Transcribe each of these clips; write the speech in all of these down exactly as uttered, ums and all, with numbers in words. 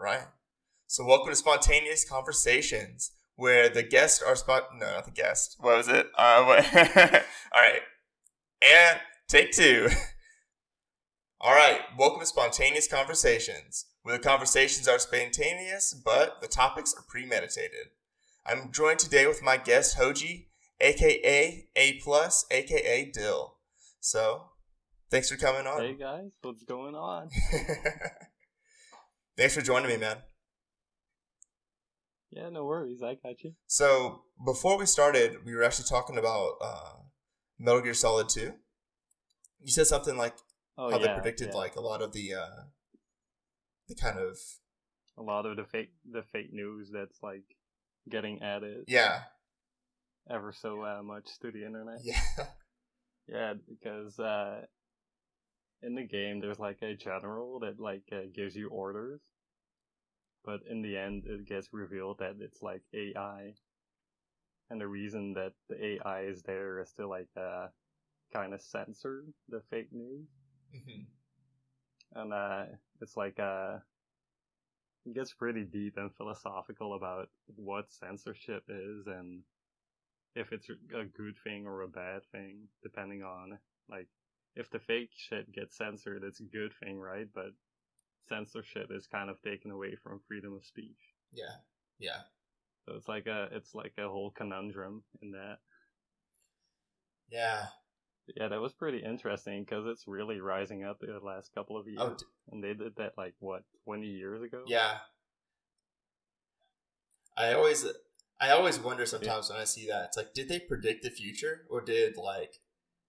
right? So welcome to Spontaneous Conversations, where the guests are spot. No, not the guest. What was it? Uh, what- All right. And take two. All right. Welcome to Spontaneous Conversations, where the conversations are spontaneous, but the topics are premeditated. I'm joined today with my guest, Hoji, a k a. A+, a k a. Dill. So, thanks for coming on. Hey, guys. What's going on? Thanks for joining me, man. Yeah, no worries. I got you. So, before we started, we were actually talking about uh, Metal Gear Solid two. You said something like oh, how yeah, they predicted yeah. like a lot of the uh, the kind of... A lot of the fake, the fake news that's like getting added. Yeah. Ever so uh, much to the internet. Yeah. Yeah, because uh, in the game, there's like a general that like uh, gives you orders, but in the end, it gets revealed that it's like A I, and the reason that the A I is there is to like uh, kind of censor the fake news, mm-hmm. and uh, it's like uh, it gets pretty deep and philosophical about what censorship is and if it's a good thing or a bad thing, depending on, like, if the fake shit gets censored, it's a good thing, right? But censorship is kind of taken away from freedom of speech. Yeah, yeah. So it's like a, it's like a whole conundrum in that. Yeah. Yeah, that was pretty interesting, because it's really rising up the last couple of years. Oh, d- and they did that, like, what, twenty years ago? Yeah. I always... I always wonder sometimes yeah. when I see that. It's like, did they predict the future, or did like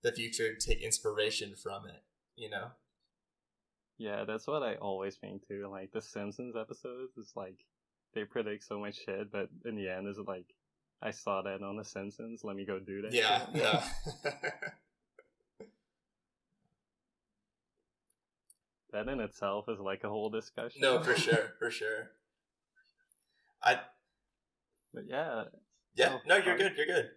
the future take inspiration from it? You know? Yeah, that's what I always think too. Like the Simpsons episodes, it's like they predict so much shit, but in the end, it's like I saw that on the Simpsons. Let me go do that. Yeah, shit. yeah. That in itself is like a whole discussion. No, for sure, for sure. I. But yeah. Yeah. Oh, no, you're good. You're good.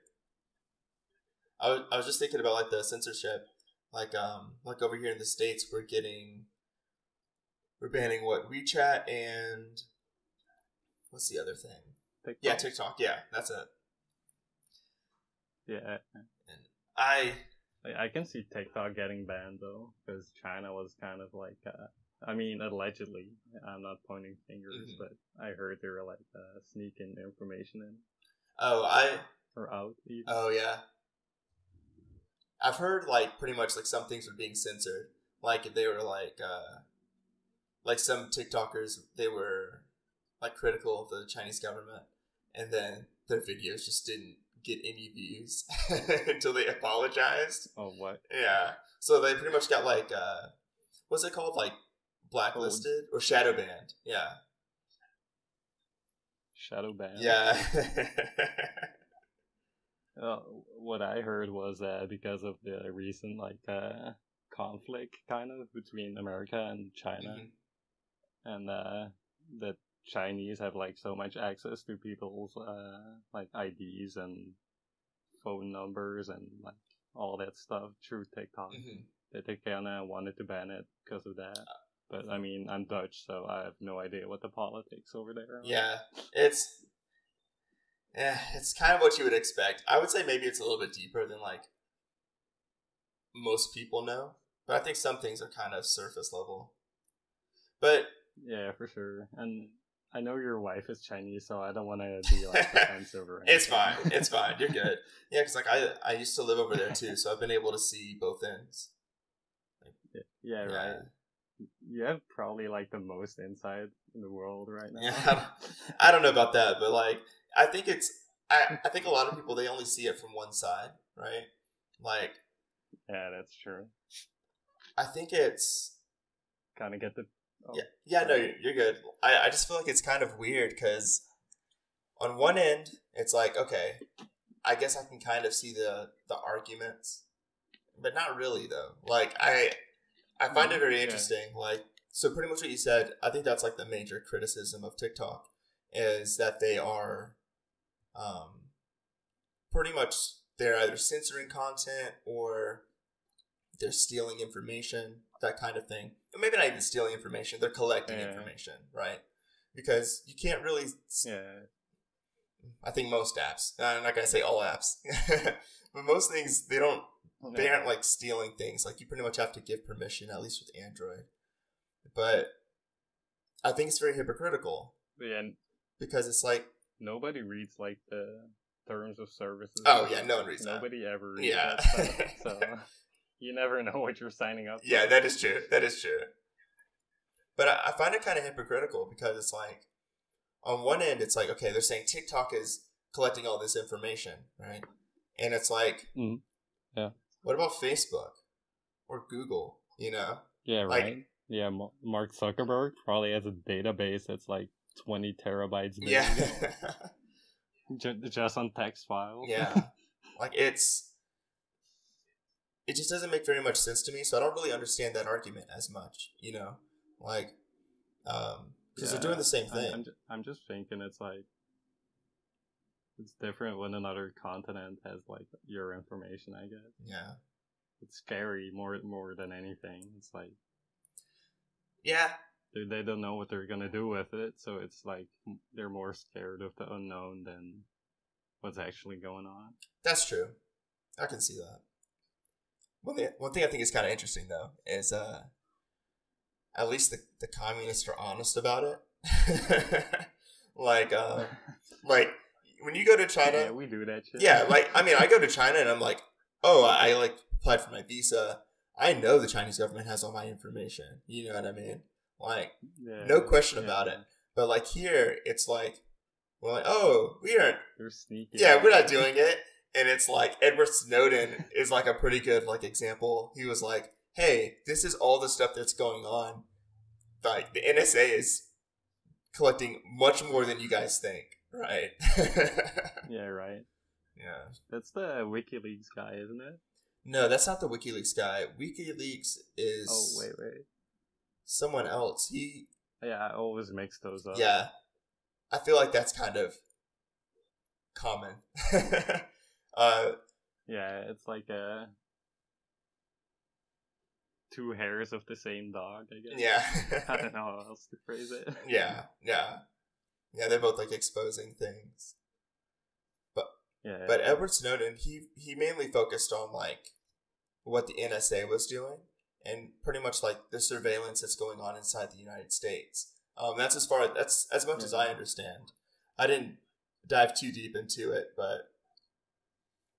I was, I was just thinking about like the censorship, like um like over here in the States, we're getting we're banning what WeChat and what's the other thing? TikTok. Yeah, TikTok. Yeah, that's it. Yeah. And I I can see TikTok getting banned though, because China was kind of like. Uh, I mean, allegedly, I'm not pointing fingers, mm-hmm. but I heard they were, like, uh, sneaking information in. Oh, I... Or out, even. Oh, yeah. I've heard, like, pretty much, like, some things were being censored. Like, if they were, like, uh... Like, some TikTokers, they were, like, critical of the Chinese government, and then their videos just didn't get any views until they apologized. Oh, what? Yeah. So they pretty much got, like, uh... what's it called? Like... blacklisted or shadow banned. Yeah. Shadow banned. Yeah. uh, what I heard was uh, because of the recent like uh, conflict kind of between America and China, mm-hmm. and uh, that Chinese have like so much access to people's uh, like I Ds and phone numbers and like all that stuff through TikTok, mm-hmm. that they kind of wanted to ban it because of that. Uh, But, I mean, I'm Dutch, so I have no idea what the politics over there are. Yeah, it's eh, it's kind of what you would expect. I would say maybe it's a little bit deeper than, like, most people know. But I think some things are kind of surface level. But... Yeah, for sure. And I know your wife is Chinese, so I don't want to be, like, defensive or anything. It's fine. It's fine. You're good. Yeah, because, like, I, I used to live over there, too, so I've been able to see both ends. Like, yeah, right. Yeah. You have probably, like, the most insight in the world right now. Yeah, I don't know about that, but, like, I think it's... I, I think a lot of people, they only see it from one side, right? Like... Yeah, that's true. I think it's... Kind of get the... Oh, yeah, yeah right. No, you're, you're good. I, I just feel like it's kind of weird, because on one end, it's like, okay, I guess I can kind of see the, the arguments, but not really, though. Like, I... I find it very interesting. Yeah. Like, so pretty much what you said, I think that's like the major criticism of TikTok is that they are, um, pretty much they're either censoring content or they're stealing information, that kind of thing. Maybe not even stealing information; they're collecting yeah. information, right? because you can't really. Yeah. I think most apps. I'm not gonna say all apps, but most things they don't. Okay. They aren't like stealing things. Like you pretty much have to give permission, at least with Android. But I think it's very hypocritical. Yeah. Because it's like nobody reads like the terms of services. Oh yeah, no one reads that. Nobody ever reads yeah. that stuff. So you never know what you're signing up for. Yeah, that is true. That is true. But I, I find it kind of hypocritical because it's like on one end it's like, okay, they're saying TikTok is collecting all this information, right? And it's like mm-hmm. Yeah. What about Facebook or Google, you know? Yeah, right. Like, yeah, M- Mark Zuckerberg probably has a database that's like twenty terabytes big. Yeah. Just on text files. Yeah. Like it's it just doesn't make very much sense to me, so I don't really understand that argument as much, you know? Like um because yeah, they're doing the same thing. I'm, I'm, just, I'm just thinking it's like it's different when another continent has like your information, I guess. Yeah. It's scary more more than anything. It's like yeah. They they don't know what they're going to do with it, so it's like they're more scared of the unknown than what's actually going on. That's true. I can see that. One thing, one thing I think is kind of interesting though is uh at least the, the communists are honest about it. Like uh like when you go to China, yeah, we do that shit. Yeah, like I mean, I go to China and I'm like, oh, I, I like applied for my visa. I know the Chinese government has all my information. You know what I mean? Like, yeah, no question yeah. about it. But like here, it's like, we're like, oh, we aren't. You're sneaky. Yeah, we're not doing it. And it's like Edward Snowden is like a pretty good like example. He was like, hey, this is all the stuff that's going on. Like the N S A is collecting much more than you guys think. Right. Yeah, right. Yeah. That's the WikiLeaks guy, isn't it? No, that's not the WikiLeaks guy. WikiLeaks is... Oh, wait, wait. Someone else. He... Yeah, I always mix those up. Yeah. I feel like that's kind of common. uh, yeah, it's like a... two hairs of the same dog, I guess. Yeah. I don't know how else to phrase it. Yeah, yeah. Yeah, they're both, like, exposing things. But yeah, but yeah. Edward Snowden, he, he mainly focused on, like, what the N S A was doing and pretty much, like, the surveillance that's going on inside the United States. Um, that's as far, that's as much yeah. as I understand. I didn't dive too deep into it, but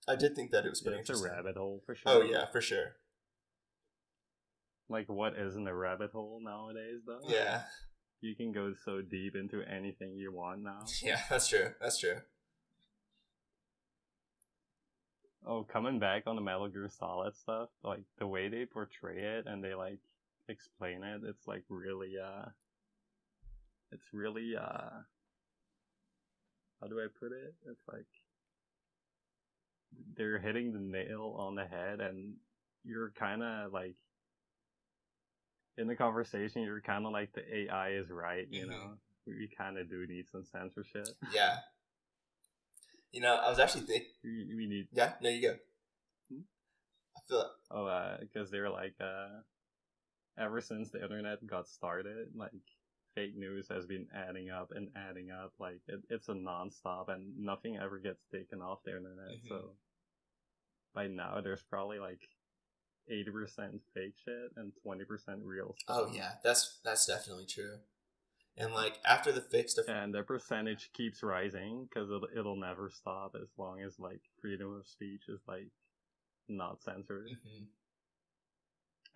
I did think that it was pretty yeah, it's interesting. It's a rabbit hole, for sure. Oh, yeah, for sure. Like, what isn't a rabbit hole nowadays, though? Yeah. You can go so deep into anything you want now. Yeah, that's true. That's true. Oh, coming back on the Metal Gear Solid stuff, like the way they portray it and they like explain it, it's like really, uh, it's really, uh, how do I put it? It's like they're hitting the nail on the head, and you're kind of like. In the conversation, you're kind of like, the A I is right, you mm-hmm. know? We kind of do need some censorship. Yeah. You know, I was actually thinking... We, we need... Yeah? There you go. Hmm? I feel it. Oh, uh, because they're like, uh... ever since the internet got started, like, fake news has been adding up and adding up. Like, it, it's a nonstop, and nothing ever gets taken off the internet, mm-hmm. so... By now, there's probably, like... eighty percent fake shit and twenty percent real stuff. Oh yeah, that's that's definitely true. And like after the fake stuff, and the percentage keeps rising because it'll, it'll never stop as long as like freedom of speech is like not censored. Mm-hmm.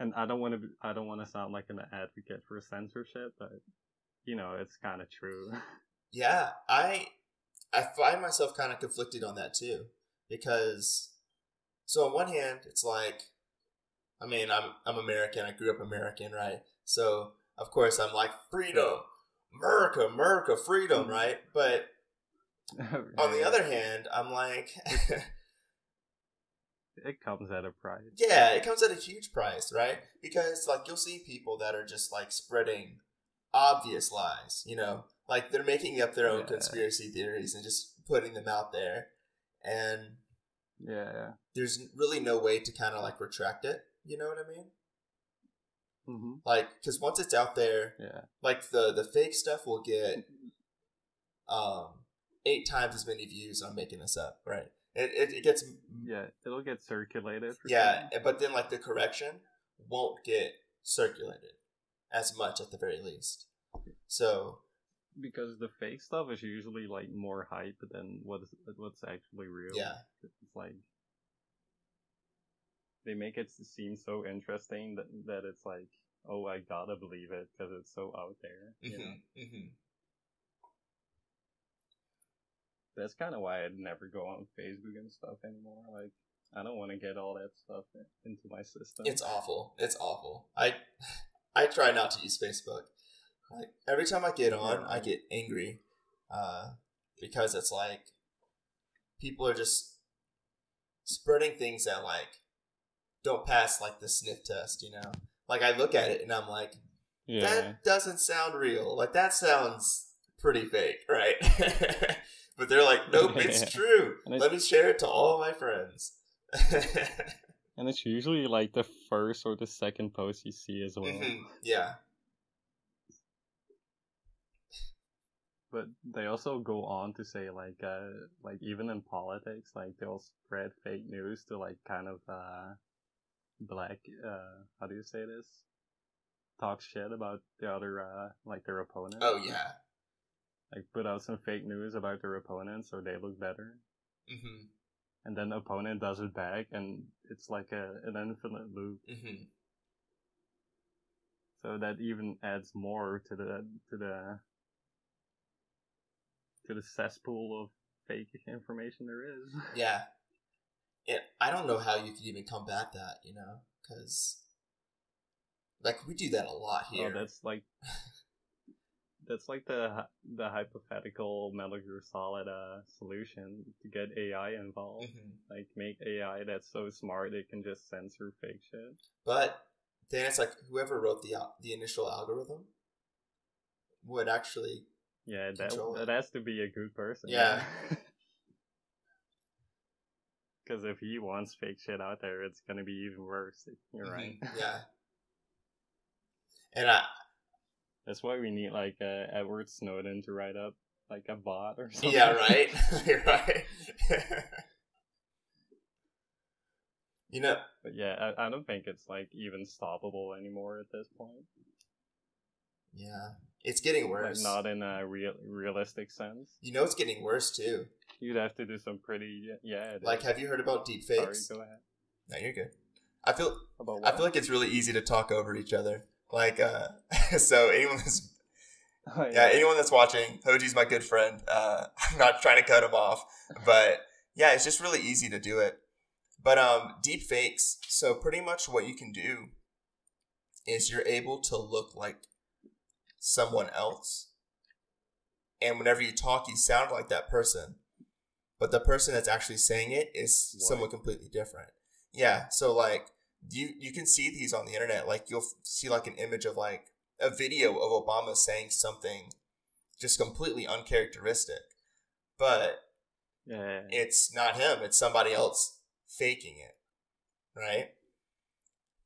And I don't want to I don't want to sound like an advocate for censorship, but you know it's kind of true. Yeah, I I find myself kind of conflicted on that too, because so on one hand it's like. I mean, I'm I'm American. I grew up American, right? So, of course, I'm like, freedom, America, America, freedom, right? But right. On the other hand, I'm like... It comes at a price. Yeah, it comes at a huge price, right? Because, like, you'll see people that are just, like, spreading obvious lies, you know? Like, they're making up their own yeah. conspiracy theories and just putting them out there. And yeah, there's really no way to kind of, like, retract it. You know what I mean? Mm-hmm. Like, because once it's out there, yeah. like the, the fake stuff will get um, eight times as many views. I'm making this up, right? It it, it gets yeah, it'll get circulated. For yeah, sure. But then like the correction won't get circulated as much at the very least. So because the fake stuff is usually like more hype than what's what's actually real. Yeah, it's like. They make it seem so interesting that, that it's like, oh, I gotta believe it because it's so out there. You mm-hmm, know? Mm-hmm. That's kind of why I never go on Facebook and stuff anymore. Like, I don't want to get all that stuff into my system. It's awful. It's awful. I I try not to use Facebook. Like, every time I get on, I get angry uh, because it's like people are just spreading things that, like, don't pass like the sniff test, you know? Like, I look at it and I'm like, yeah. that doesn't sound real. Like, that sounds pretty fake, right? But they're like, nope, yeah. it's true. It's, Let me share it to all my friends. And it's usually like the first or the second post you see as well. Mm-hmm. Yeah. But they also go on to say, like, uh, like even in politics, like, they'll spread fake news to, like, kind of, uh, black uh how do you say this talk shit about the other uh like their opponent. Oh yeah, like put out some fake news about their opponent so they look better. Mm-hmm. And then the opponent does it back and it's like a an infinite loop. Mm-hmm. So that even adds more to the to the to the cesspool of fake information there is. Yeah. It, I don't know how you could even combat that, you know, because, like, we do that a lot here. Oh, that's like, that's like the the hypothetical Metal Gear Solid uh, solution to get A I involved. Mm-hmm. Like, make A I that's so smart it can just censor fake shit. But then it's like, whoever wrote the the initial algorithm would actually yeah, that that it. has to be a good person. Yeah. yeah. Because if he wants fake shit out there, it's going to be even worse. You're mm-hmm. right. Yeah. And I... That's why we need, like, uh, Edward Snowden to write up, like, a bot or something. Yeah, right? You're right. You know... But yeah, I, I don't think it's, like, even stoppable anymore at this point. Yeah. It's getting worse. Like, not in a real realistic sense. You know it's getting worse, too. You'd have to do some pretty, yeah. Like, have you heard about deepfakes? Sorry, go ahead. No, you're good. I feel I feel like it's really easy to talk over each other. Like, uh, so anyone that's, oh, yeah. yeah, anyone that's watching, Hoji's my good friend. Uh, I'm not trying to cut him off, but yeah, it's just really easy to do it. But um, deepfakes. So pretty much what you can do is you're able to look like someone else, and whenever you talk, you sound like that person. But the person that's actually saying it is what? Someone completely different. Yeah. So, like, you you can see these on the internet. Like, you'll see, like, an image of, like, a video of Obama saying something just completely uncharacteristic. But yeah. It's not him. It's somebody else faking it. Right?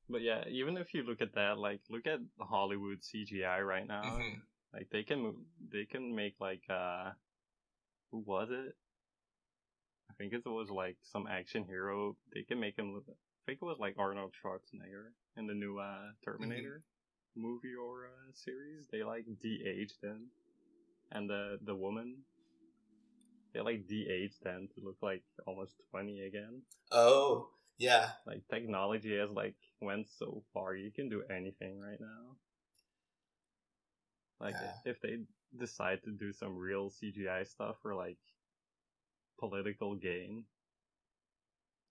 But, yeah, even if you look at that, like, look at Hollywood C G I right now. Mm-hmm. Like, they can, they can make, like, uh, who was it? I think it was like some action hero. They can make him look. I think it was like Arnold Schwarzenegger in the new uh, Terminator mm-hmm. movie or uh, series. They like de-aged him, and the the woman. They like de-aged him to look like almost twenty again. Oh yeah! Like, technology has like went so far. You can do anything right now. Like yeah. if they decide to do some real C G I stuff or like. Political gain.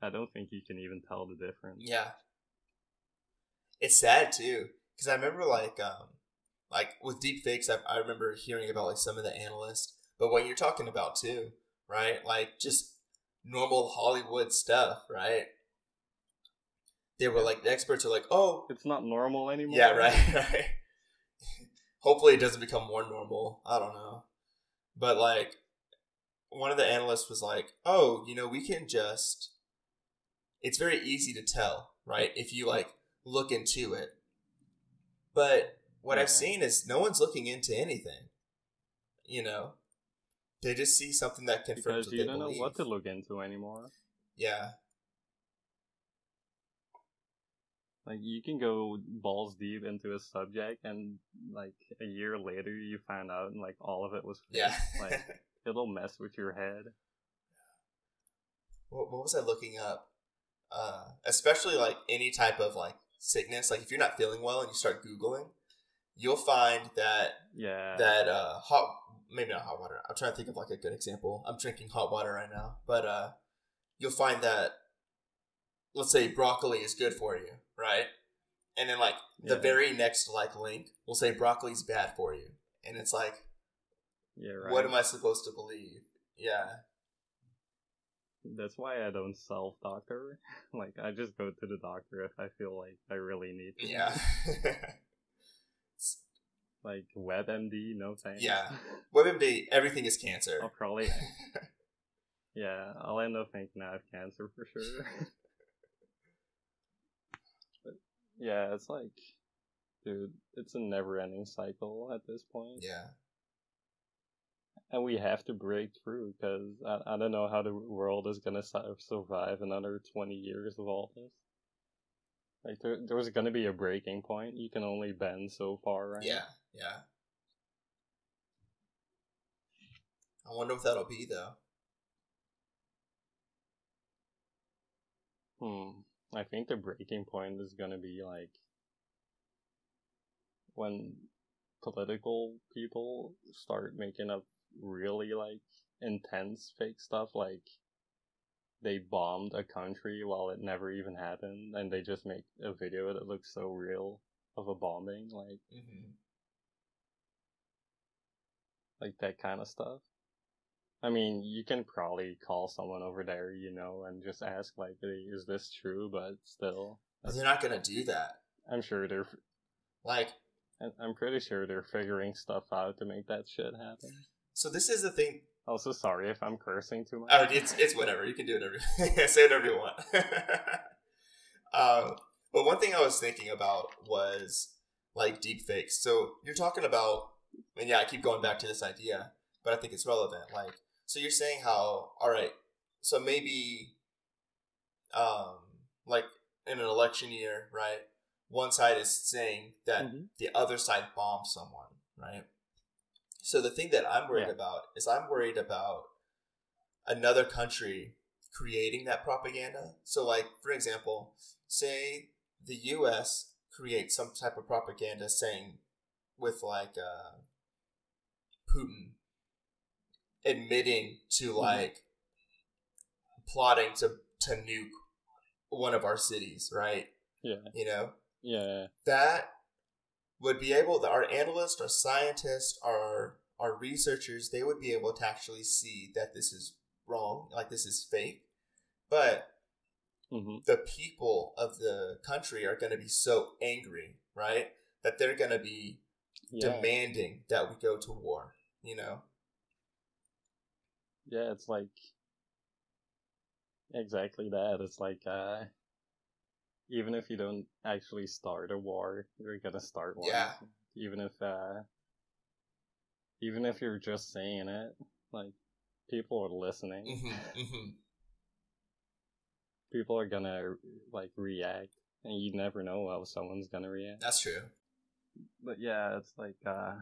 I don't think you can even tell the difference. Yeah, it's sad too, because I remember like, um, like with deepfakes, I I remember hearing about like some of the analysts, but what you're talking about too, right? Like just normal Hollywood stuff, right? They were like, the experts are like, oh, it's not normal anymore. Yeah, right, right. Hopefully, it doesn't become more normal. I don't know, but like. One of the analysts was like, oh, you know, we can just, it's very easy to tell, right? If you like look into it. But what yeah. I've seen is no one's looking into anything. You know, they just see something that confirms because what they believe. Because you don't know what to look into anymore. Yeah. Like, you can go balls deep into a subject, and, like, a year later, you find out, and, like, all of it was fake. Yeah. Like, it'll mess with your head. What, what was I looking up? Uh, especially, like, any type of, like, sickness. Like, if you're not feeling well and you start Googling, you'll find that... Yeah. That, uh, hot... Maybe not hot water. I'm trying to think of, like, a good example. I'm drinking hot water right now. But, uh, you'll find that, let's say, broccoli is good for you. Right? And then, like, the yeah. very next, like, link will say broccoli's bad for you. And it's like, yeah, right. What am I supposed to believe? Yeah. That's why I don't self-doctor. Like, I just go to the doctor if I feel like I really need to. Yeah. Like, WebMD, no thanks. Yeah. WebMD, everything is cancer. I'll probably... yeah, I'll end up thinking I have cancer for sure. Yeah, it's like, dude, it's a never-ending cycle at this point. Yeah. And we have to break through, because I, I don't know how the world is going to survive another twenty years of all this. Like, there, there's going to be a breaking point. You can only bend so far, right? Yeah, yeah. I wonder what that'll be, though. Hmm. I think the breaking point is going to be, like, when political people start making up really, like, intense fake stuff, like, they bombed a country while it never even happened, and they just make a video that looks so real of a bombing, like, mm-hmm. like, that kind of stuff. I mean, you can probably call someone over there, you know, and just ask, like, hey, is this true? But still... They're not going to do that. I'm sure they're... Like... I'm pretty sure they're figuring stuff out to make that shit happen. So this is the thing... Also, sorry if I'm cursing too much. Oh, it's it's whatever. You can do whatever. Say whatever you want. um, but one thing I was thinking about was, like, deepfakes. So you're talking about... And yeah, I keep going back to this idea, but I think it's relevant, like... So you're saying how, all right, so maybe, um, like, in an election year, right, one side is saying that mm-hmm. the other side bombed someone, right? So the thing that I'm worried yeah. about is I'm worried about another country creating that propaganda. So, like, for example, say the U S creates some type of propaganda saying with, like, uh, Putin admitting to, like, mm-hmm. plotting to, to nuke one of our cities, right? Yeah. You know? Yeah. That would be able to, our analysts, our scientists, our our researchers, they would be able to actually see that this is wrong, like, this is fake. But mm-hmm. the people of the country are going to be so angry, right? That they're going to be yeah. demanding that we go to war, you know? Yeah, it's like exactly that. It's like uh, even if you don't actually start a war, you're gonna start one. Yeah. Even if uh, even if you're just saying it, like, people are listening. Mm-hmm, mm-hmm. People are gonna, like, react, and you never know how someone's gonna react. That's true. But yeah, it's like uh,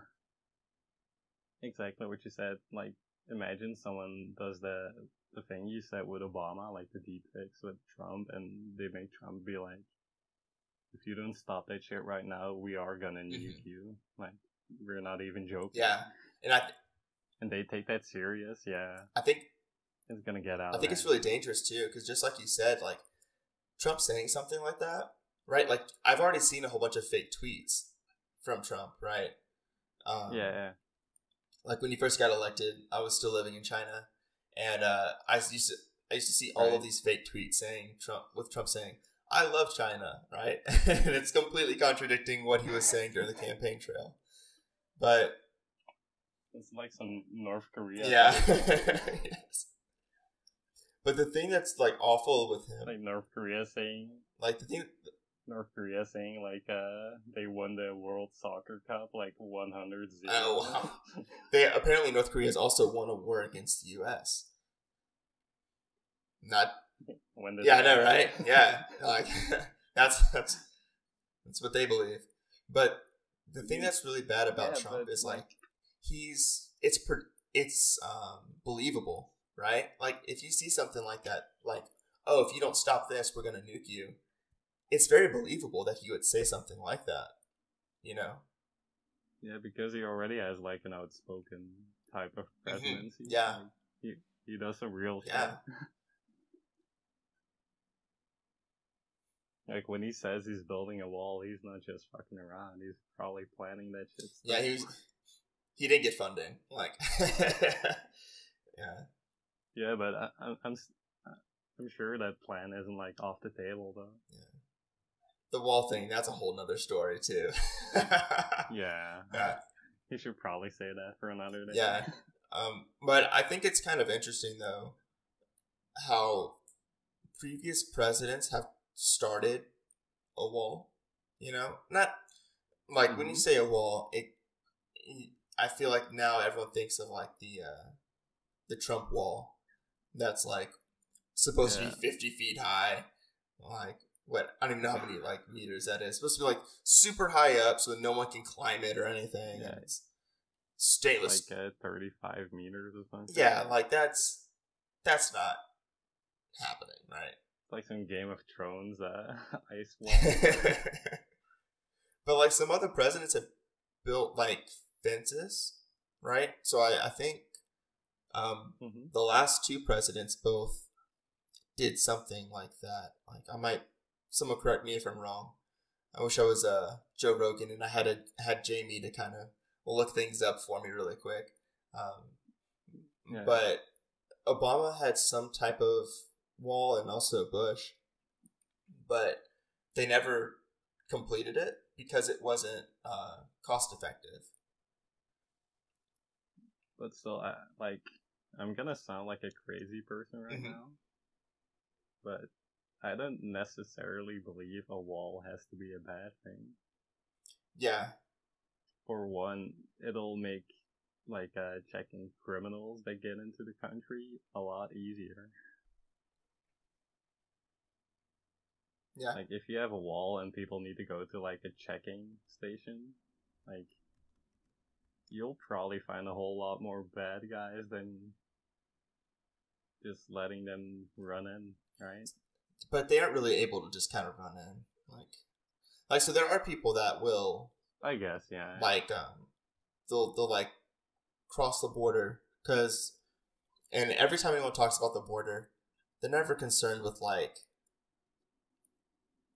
exactly what you said, like. Imagine someone does the the thing you said with Obama, like the deepfakes with Trump, and they make Trump be like, if you don't stop that shit right now, we are gonna nuke mm-hmm. you. Like, we're not even joking. Yeah. And I th- and they take that serious, yeah. I think it's gonna get out. I think there. It's really dangerous too, because just like you said, like, Trump saying something like that, right? Like, I've already seen a whole bunch of fake tweets from Trump, right? Um, yeah, yeah. Like, when he first got elected, I was still living in China, and uh, I used to I used to see all right. of these fake tweets saying Trump with Trump saying I love China, right? And it's completely contradicting what he was saying during the campaign trail. But it's like some North Korea. Yeah. Yes. But the thing that's, like, awful with him, like North Korea saying, like the thing North Korea saying like uh they won the World Soccer Cup like one hundred zero. Oh wow. They apparently North Korea's also won a war against the U S. Not when yeah, I know, right? Yeah. Like that's that's that's what they believe. But the thing that's really bad about yeah, Trump is like, like he's it's per, it's um believable, right? Like if you see something like that, like, oh, if you don't stop this, we're gonna nuke you. It's very believable that he would say something like that, you know? Yeah, because he already has, like, an outspoken type of presidency. Mm-hmm. Yeah. Like, he, he does some real yeah. shit. Like, when he says he's building a wall, he's not just fucking around. He's probably planning that shit. Stuff. Yeah, he was, he didn't get funding. Like, yeah. Yeah, but I, I'm, I'm, I'm sure that plan isn't, like, off the table, though. Yeah. The wall thing, that's a whole nother story, too. yeah. yeah. You should probably say that for another day. Yeah. Um, but I think it's kind of interesting, though, how previous presidents have started a wall, you know? Not, like, mm-hmm. when you say a wall, it. I feel like now everyone thinks of, like, the, uh, the Trump wall that's, like, supposed yeah. to be fifty feet high, like... What I don't even know how many like meters that is. It's supposed to be like super high up, so that no one can climb it or anything. Yeah. It's stateless. Like uh, thirty-five meters or something. Yeah, like that's that's not happening, right? It's like some Game of Thrones uh, ice wall. But like some other presidents have built like fences, right? So I I think um, mm-hmm. the last two presidents both did something like that. Like I might. Someone correct me if I'm wrong. I wish I was uh, Joe Rogan and I had a, had Jamie to kind of look things up for me really quick. Um, yeah. But Obama had some type of wall and also Bush. But they never completed it because it wasn't uh, cost effective. But still, I, like, I'm going to sound like a crazy person right mm-hmm. now. But... I don't necessarily believe a wall has to be a bad thing. Yeah. For one, it'll make, like, uh, checking criminals that get into the country a lot easier. Yeah. Like, if you have a wall and people need to go to, like, a checking station, like, you'll probably find a whole lot more bad guys than just letting them run in, right? But they aren't really able to just kind of run in, like, like so. There are people that will, I guess, yeah. Like, um, they'll they'll like cross the border because, and every time anyone talks about the border, they're never concerned with like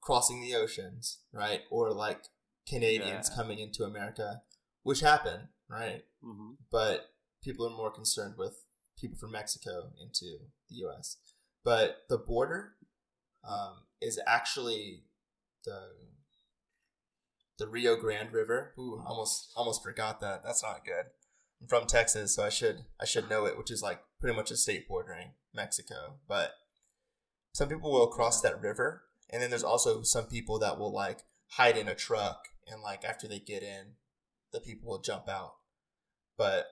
crossing the oceans, right? Or like Canadians yeah. coming into America, which happen, right? Mm-hmm. But people are more concerned with people from Mexico into the U S. But the border. Um, is actually the the Rio Grande River. Ooh, almost almost forgot that. That's not good. I'm from Texas, so I should I should know it, which is like pretty much a state bordering Mexico. But some people will cross that river, and then there's also some people that will like hide in a truck, and like after they get in, the people will jump out. But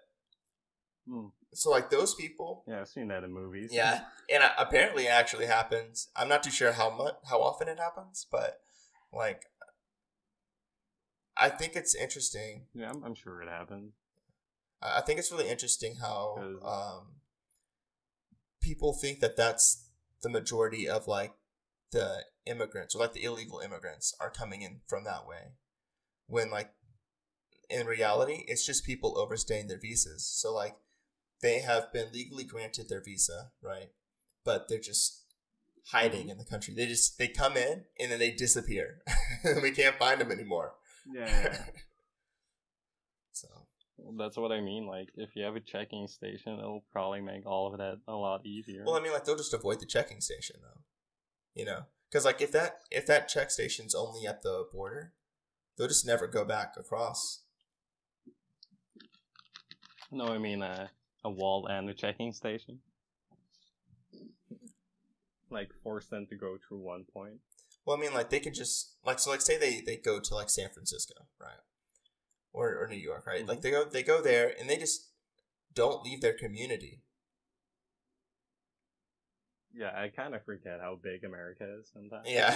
mm. So, like, those people... Yeah, I've seen that in movies. Yeah, and I, apparently it actually happens. I'm not too sure how much, how often it happens, but, like, I think it's interesting. Yeah, I'm, I'm sure it happens. I think it's really interesting how um, people think that that's the majority of, like, the immigrants, or, like, the illegal immigrants are coming in from that way. When, like, in reality, it's just people overstaying their visas. So, like... They have been legally granted their visa, right? But they're just hiding in the country. They just they come in and then they disappear. We can't find them anymore. Yeah. yeah. So well, that's what I mean. Like, if you have a checking station, it'll probably make all of that a lot easier. Well, I mean, like they'll just avoid the checking station, though. You know, because like if that if that check station's only at the border, they'll just never go back across. No, I mean. Uh, A wall and a checking station. Like, force them to go through one point. Well, I mean, like, they could just, like, so, like, say they, they go to, like, San Francisco, right? Or or New York, right? Mm-hmm. Like, they go they go there, and they just don't leave their community. Yeah, I kind of forget how big America is sometimes. Yeah.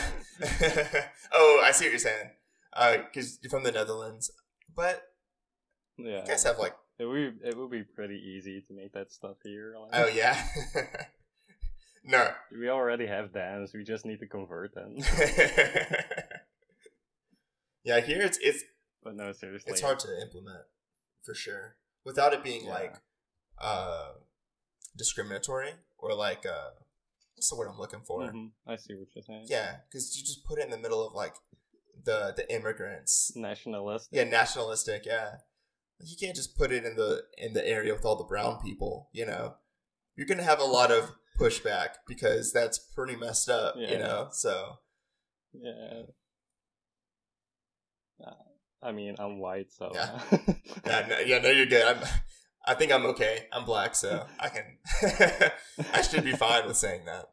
Oh, I see what you're saying. Because uh, you're from the Netherlands. But yeah, you guys have, like... It would, it would be pretty easy to make that stuff here. Like. Oh, yeah. No. We already have dams. We just need to convert them. Yeah, here it's, it's... But no, seriously. It's hard to implement, for sure. Without it being, yeah. like, uh, discriminatory or, like, uh, what's the word I'm looking for? Mm-hmm. I see what you're saying. Yeah, because you just put it in the middle of, like, the, the immigrants. Nationalistic. Yeah, nationalistic, yeah. You can't just put it in the in the area with all the brown people, you know. You're gonna have a lot of pushback because that's pretty messed up, yeah. you know. So, yeah. I mean, I'm white, so yeah, yeah, no, yeah, no, you're good. I'm, I think I'm okay. I'm black, so I can. I should be fine with saying that.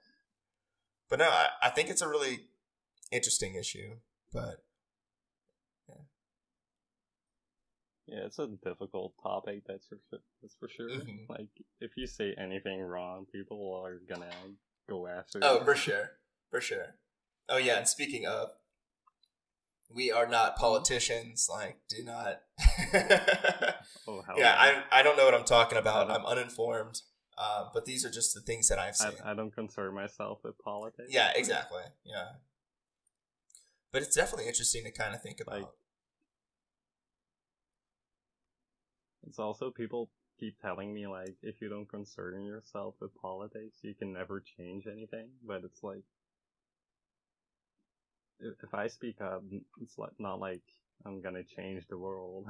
But no, I, I think it's a really interesting issue, but. Yeah, it's a difficult topic, that's for, that's for sure. Mm-hmm. Like, if you say anything wrong, people are gonna go after you. Oh, for sure. For sure. Oh, yeah, and speaking of, we are not politicians. Like, do not... oh, how yeah, I, I don't know what I'm talking about. I'm uninformed. Uh, but these are just the things that I've seen. I, I don't concern myself with politics. Yeah, exactly. Yeah. But it's definitely interesting to kind of think about. Like, it's also people keep telling me, like, if you don't concern yourself with politics, you can never change anything. But it's like, if, if I speak up, it's like not like I'm going to change the world.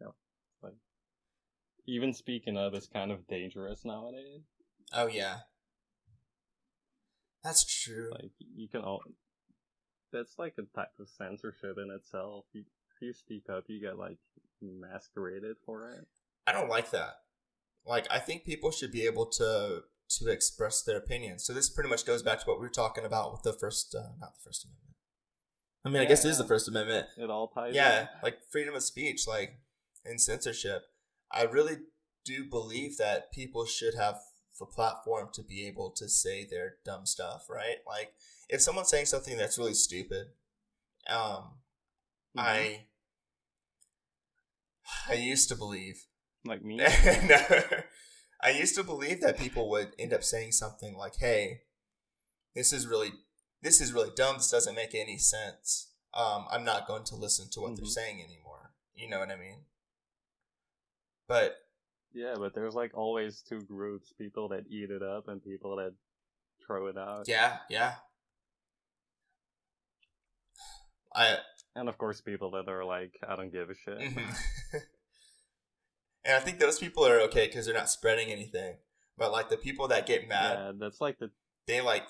No. Like, even speaking up is kind of dangerous nowadays. Oh, yeah. That's true. Like, you can all... That's like a type of censorship in itself. You, if you speak up, you get, like... masqueraded for it. I don't like that. Like, I think people should be able to to express their opinions. So this pretty much goes back to what we were talking about with the first, uh, not the First Amendment. I mean, yeah. I guess it is the First Amendment. It all ties. Yeah, in. Like freedom of speech, like and censorship. I really do believe that people should have the platform to be able to say their dumb stuff, right? Like, if someone's saying something that's really stupid, um, mm-hmm. I. I used to believe. Like me? No. I used to believe that people would end up saying something like, hey, this is really this is really dumb. This doesn't make any sense. Um, I'm not going to listen to what mm-hmm. they're saying anymore. You know what I mean? But. Yeah, but there's like always two groups. People that eat it up and people that throw it out. Yeah, yeah. I... And, of course, people that are like, I don't give a shit. Mm-hmm. And I think those people are okay because they're not spreading anything. But, like, the people that get mad... Yeah, that's like the... They, like,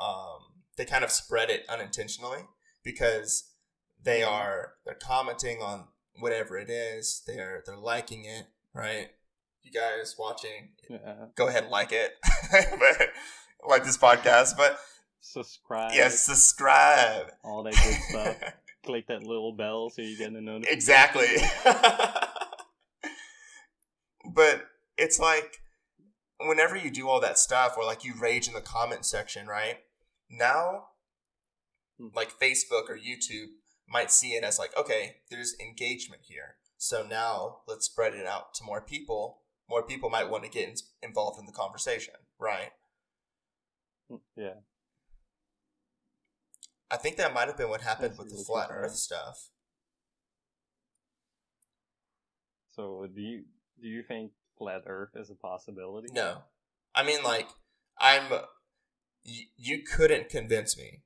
um, they kind of spread it unintentionally because they are... They're commenting on whatever it is. They're they're liking it, right? You guys watching, yeah. Go ahead and like it. But, like this podcast, but... Subscribe. Yeah, subscribe. All that good stuff. Click that little bell so you get a notification. Exactly. But it's like, whenever you do all that stuff, or like you rage in the comment section, right? Now, like Facebook or YouTube might see it as like, okay, there's engagement here. So now let's spread it out to more people. More people might want to get in- involved in the conversation, right? Yeah. I think that might have been what happened with the flat Earth stuff. So do you do you think flat Earth is a possibility? No, I mean like I'm. You, you couldn't convince me.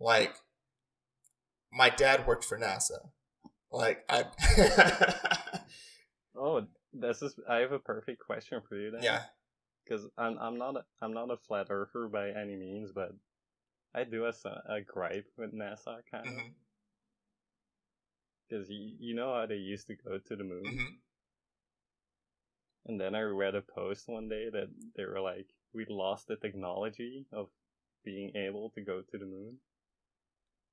Like my dad worked for NASA. Like I. Oh, this is. I have a perfect question for you then. Yeah. Because I'm I'm not a, I'm not a flat earther by any means, but. I do have a, a gripe with NASA, kind of. Because mm-hmm. you, you know how they used to go to the moon? Mm-hmm. And then I read a post one day that they were like, we lost the technology of being able to go to the moon.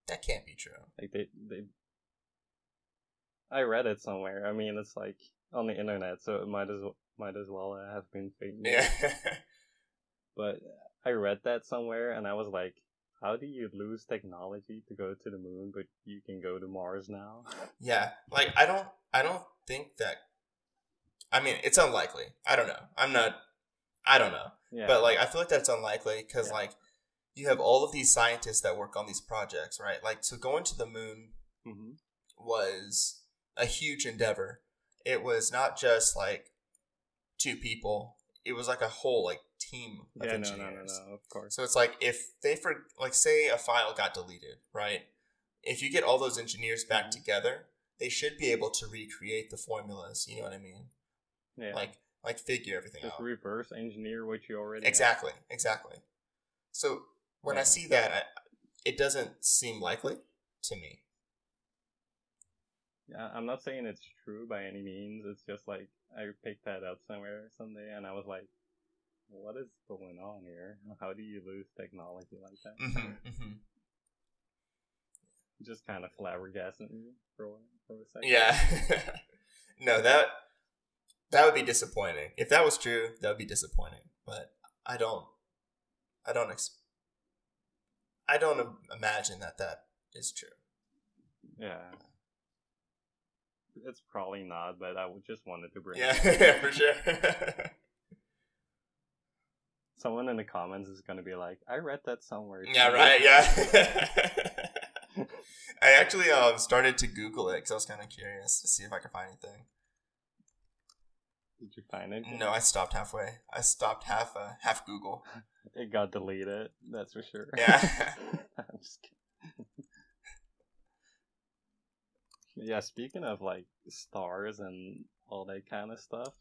That can't be true. Like they, they. I read it somewhere. I mean, it's like on the internet, so it might as well, might as well have been fake news. Yeah. But I read that somewhere, and I was like, how do you lose technology to go to the moon, but you can go to Mars now? Yeah, like I don't, I don't think that. I mean, it's unlikely. I don't know. I'm not. I don't know. Yeah. But like, I feel like that's unlikely because yeah. like, you have all of these scientists that work on these projects, right? Like, so going to the moon mm-hmm. was a huge endeavor. It was not just like two people. It was like a whole like team of yeah, engineers. No, no, no, no, of course. So it's like if they for like say a file got deleted, right? If you get all those engineers back mm-hmm. together, they should be able to recreate the formulas. You know what I mean? Yeah. Like like figure everything just out. Just reverse engineer what you already. Exactly. Have. Exactly. So when yeah. I see that, I, it doesn't seem likely to me. Yeah, I'm not saying it's true by any means. It's just like I picked that up somewhere someday, and I was like, "What is going on here? How do you lose technology like that?" Mm-hmm, mm-hmm. Just kind of flabbergasted me for for a second. Yeah. No, that that would be disappointing. If that was true, that would be disappointing. But I don't, I don't expect. I don't imagine that that is true. Yeah. It's probably not, but I just wanted to bring yeah, it up. Yeah, for sure. Someone in the comments is going to be like, I read that somewhere. Yeah, right, yeah. I actually um, started to Google it because I was kind of curious to see if I could find anything. Did you find it? No, I stopped halfway. I stopped half uh, half Google. It got deleted, that's for sure. Yeah. I'm just kidding. Yeah, speaking of like stars and all that kind of stuff,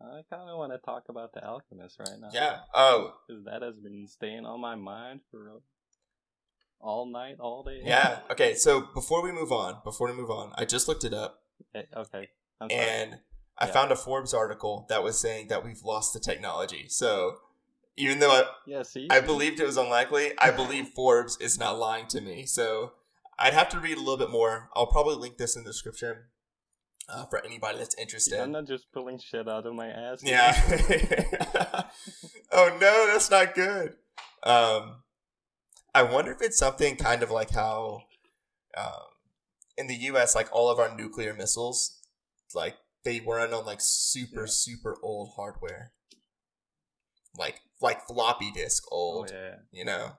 I kind of want to talk about The Alchemist right now. Yeah. Oh. Because that has been staying on my mind for all night, all day. Yeah. Okay. So before we move on, before we move on, I just looked it up. Okay. I'm sorry. And I yeah. found a Forbes article that was saying that we've lost the technology. So even though I, yeah, see? I believed it was unlikely, I believe Forbes is not lying to me. So. I'd have to read a little bit more. I'll probably link this in the description uh, for anybody that's interested. Yeah, I'm not just pulling shit out of my ass. Yeah. Oh, no, that's not good. Um, I wonder if it's something kind of like how um, in the U S, like all of our nuclear missiles, like they run on like super, yeah. super old hardware. Like like floppy disk old, oh, yeah. you know?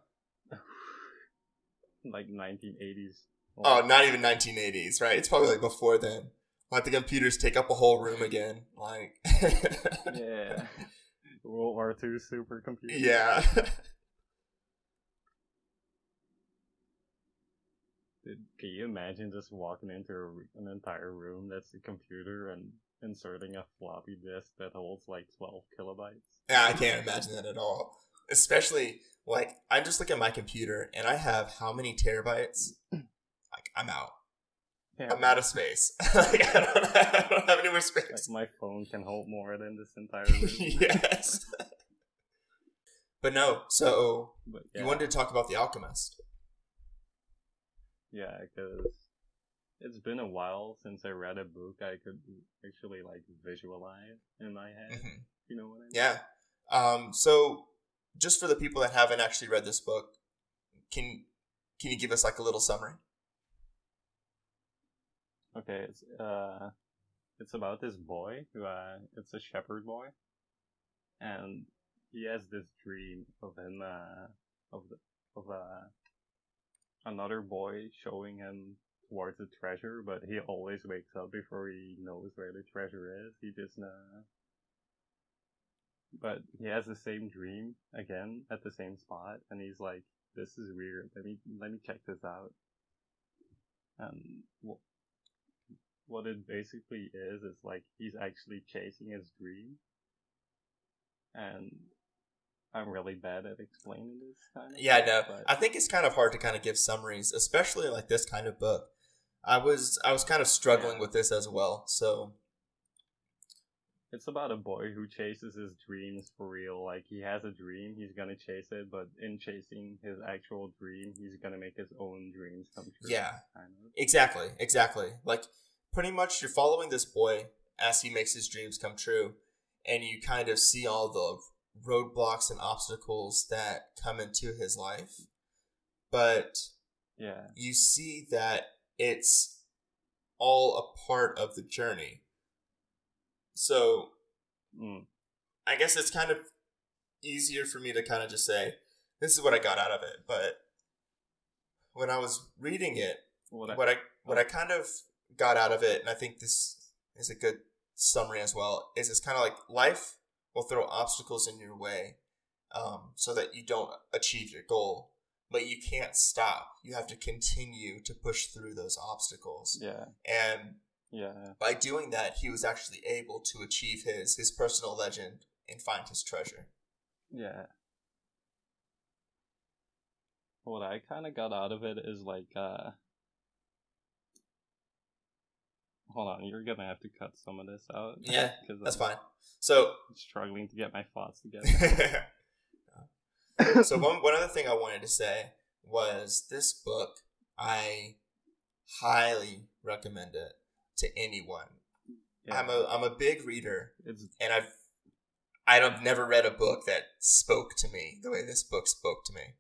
Like nineteen eighties. Oh, not even nineteen eighties, right? It's probably like before then. Like the computers take up a whole room again. Like, yeah, World War Two supercomputer. Yeah. Dude, can you imagine just walking into a, an entire room that's a computer and inserting a floppy disk that holds like twelve kilobytes? Yeah, I can't imagine that at all. Especially. Like, I just look at my computer, and I have how many terabytes? Like, I'm out. Yeah. I'm out of space. Like, I don't, have, I don't have any more space. Like my phone can hold more than this entire room. Yes. But no, so but, yeah. you wanted to talk about The Alchemist. Yeah, because it's been a while since I read a book I could actually, like, visualize in my head. Mm-hmm. You know what I mean? Yeah. Um, so... Just for the people that haven't actually read this book, can can you give us like a little summary? Okay, it's uh, it's about this boy who uh, it's a shepherd boy, and he has this dream of him uh, of the, of uh, another boy showing him towards the treasure, but he always wakes up before he knows where the treasure is. He just uh. But he has the same dream again at the same spot, and he's like, "This is weird. Let me let me check this out." And what what it basically is is like he's actually chasing his dream, and I'm really bad at explaining this kind of. Yeah, no, I think it's kind of hard to kind of give summaries, especially like this kind of book. I was I was kind of struggling yeah. with this as well, so It's about a boy who chases his dreams for real. Like, he has a dream, he's gonna chase it, but in chasing his actual dream, he's gonna make his own dreams come true. Yeah, kind of. exactly, exactly. Like, pretty much you're following this boy as he makes his dreams come true, and you kind of see all the roadblocks and obstacles that come into his life. But yeah, you see that it's all a part of the journey. So mm. I guess it's kind of easier for me to kind of just say, this is what I got out of it. But when I was reading it, well, that, what I what oh. I kind of got out of it, and I think this is a good summary as well, is it's kind of like life will throw obstacles in your way um, so that you don't achieve your goal. But you can't stop. You have to continue to push through those obstacles. Yeah. And yeah. by doing that, he was actually able to achieve his, his personal legend and find his treasure. Yeah. What I kind of got out of it is like, uh, hold on, you're going to have to cut some of this out. Yeah, that's I'm fine. So I'm struggling to get my thoughts together. So one one other thing I wanted to say was this book, I highly recommend it to anyone. Yeah. I'm a I'm a big reader, it's, and I've I don't never read a book that spoke to me the way this book spoke to me.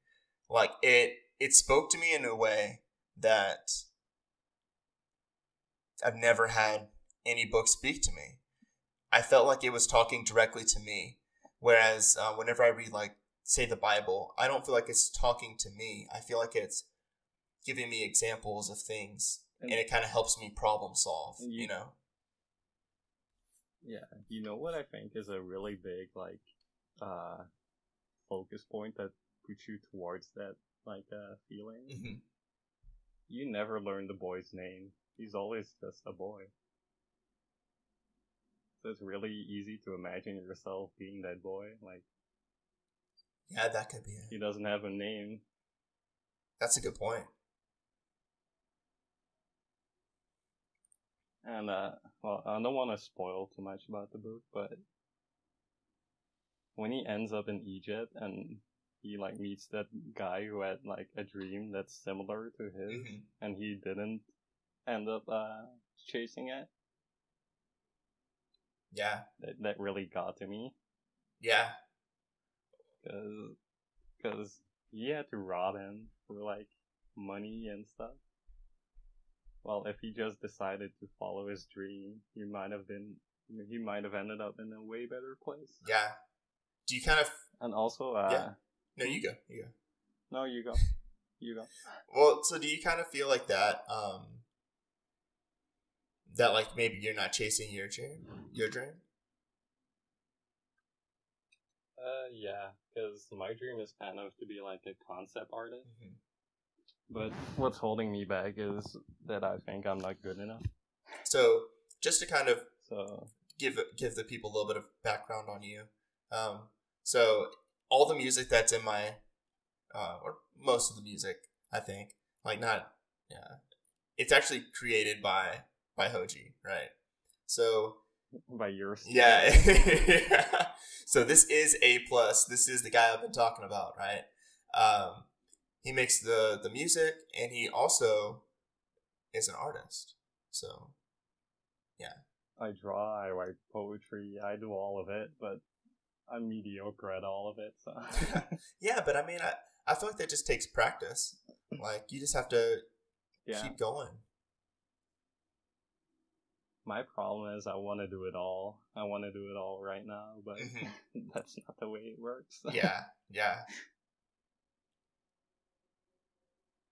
Like it it spoke to me in a way that I've never had any book speak to me. I felt like it was talking directly to me, whereas uh, whenever I read like. Say the Bible, I don't feel like it's talking to me. I feel like it's giving me examples of things, and, and it kind of helps me problem solve, you, you know? Yeah. You know what I think is a really big, like, uh, focus point that puts you towards that, like, uh, feeling? Mm-hmm. You never learn the boy's name. He's always just a boy. So it's really easy to imagine yourself being that boy, like, yeah, that could be it. He doesn't have a name. That's a good point. And, uh, well, I don't want to spoil too much about the book, but when he ends up in Egypt and he, like, meets that guy who had, like, a dream that's similar to his, mm-hmm. and he didn't end up, uh, chasing it. Yeah. That, that really got to me. Yeah. Because he had to rob him for, like, money and stuff. Well, if he just decided to follow his dream, he might have been, he might have ended up in a way better place. Yeah. Do you kind of... And also, uh... Yeah. No, you go. You go. No, you go. You go. Well, so do you kind of feel like that, um... that, like, maybe you're not chasing your dream? Your dream? Uh, yeah, because my dream is kind of to be, like, a concept artist. Mm-hmm. But what's holding me back is that I think I'm not good enough. So, just to kind of so. give give the people a little bit of background on you. Um, so, all the music that's in my, uh, or most of the music, I think, like, not, yeah, it's actually created by, by Hoji, right? So... By yours. Yeah. Yeah. So this is A plus. This is the guy I've been talking about, right? Um, he makes the, the music, and he also is an artist. So, yeah. I draw, I write poetry, I do all of it, but I'm mediocre at all of it. So. Yeah, but I mean, I, I feel like that just takes practice. Like, you just have to yeah. keep going. My problem is I want to do it all. I want to do it all right now, but mm-hmm. that's not the way it works. Yeah, yeah.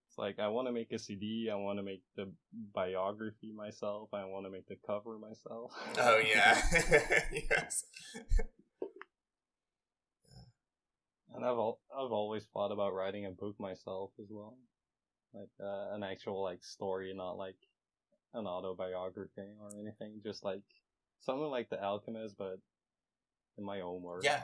It's like, I want to make a C D. I want to make the biography myself. I want to make the cover myself. Oh, yeah. Yes. And I've, al- I've always thought about writing a book myself as well. Like, uh, an actual, like, story, not, like, an autobiography or anything, just like something like The Alchemist, but in my own words. Yeah.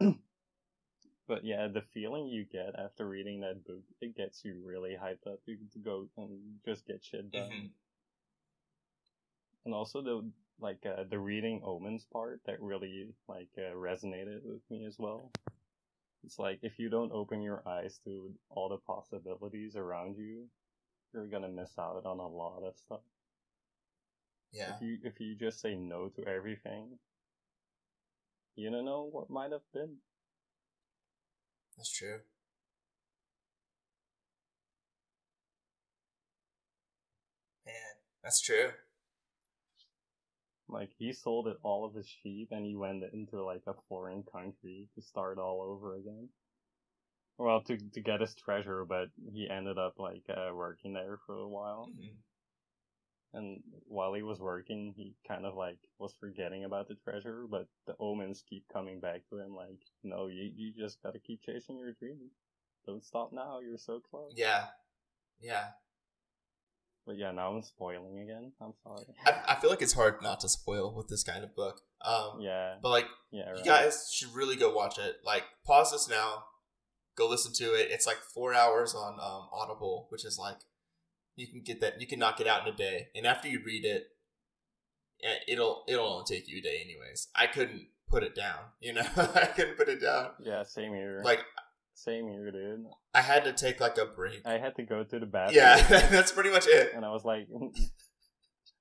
But yeah, the feeling you get after reading that book, it gets you really hyped up to go and just get shit done. Mm-hmm. And also the like uh, the reading omens part that really like uh, resonated with me as well. It's like if you don't open your eyes to all the possibilities around you, you're gonna miss out on a lot of stuff. Yeah. If you if you just say no to everything, you don't know what might have been. That's true. Man, that's true. Like, he sold it, all of his sheep, and he went into, like, a foreign country to start all over again. Well, to to get his treasure, but he ended up, like, uh, working there for a while. Mm-hmm. And while he was working, he kind of, like, was forgetting about the treasure, but the omens keep coming back to him, like, no, you, you just gotta keep chasing your dream. Don't stop now, you're so close. Yeah. Yeah. But yeah, now I'm spoiling again. I'm sorry. I, I feel like it's hard not to spoil with this kind of book. Um, yeah. But like, yeah, right. You guys should really go watch it. Like, pause this now. Go listen to it. It's like four hours on um, Audible, which is like, you can get that. You can knock it out in a day. And after you read it, it'll it'll only take you a day anyways. I couldn't put it down. You know, I couldn't put it down. Yeah, same here. Like. Same here, dude. I had to take, like, a break. I had to go to the bathroom. Yeah, that's pretty much it. And I was like,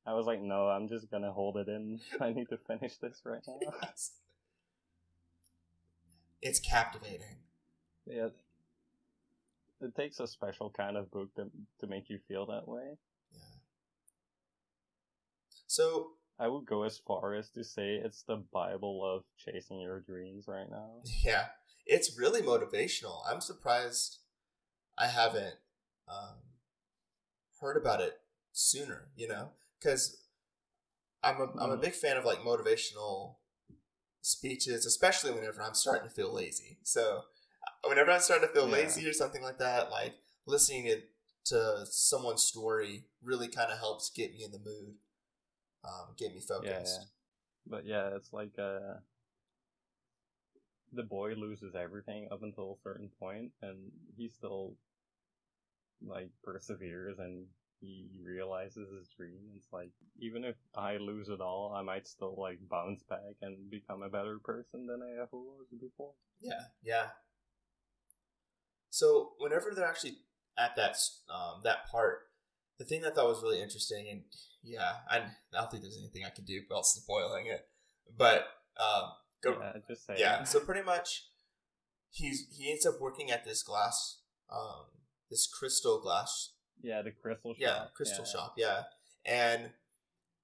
I was like, no, I'm just gonna hold it in. I need to finish this right now. Yes. It's captivating. Yeah. It takes a special kind of book to, to make you feel that way. Yeah. So, I would go as far as to say it's the Bible of chasing your dreams right now. Yeah. It's really motivational. I'm surprised I haven't um, heard about it sooner, you know, because I'm a, I'm a big fan of like motivational speeches, especially whenever I'm starting to feel lazy. So whenever I'm starting to feel yeah. lazy or something like that, like listening to, to someone's story really kind of helps get me in the mood, um, get me focused. Yeah, yeah. But yeah, it's like a... The boy loses everything up until a certain point, and he still, like, perseveres, and he realizes his dream. It's like, even if I lose it all, I might still, like, bounce back and become a better person than I ever was before. Yeah, yeah. So, whenever they're actually at that um, that part, the thing that I thought was really interesting, and, yeah, I, I don't think there's anything I can do about spoiling it, but... Um, Go, yeah, just say yeah. So pretty much, he's he ends up working at this glass, um, this crystal glass. Yeah, the crystal. Shop. Yeah, crystal yeah. shop. Yeah, and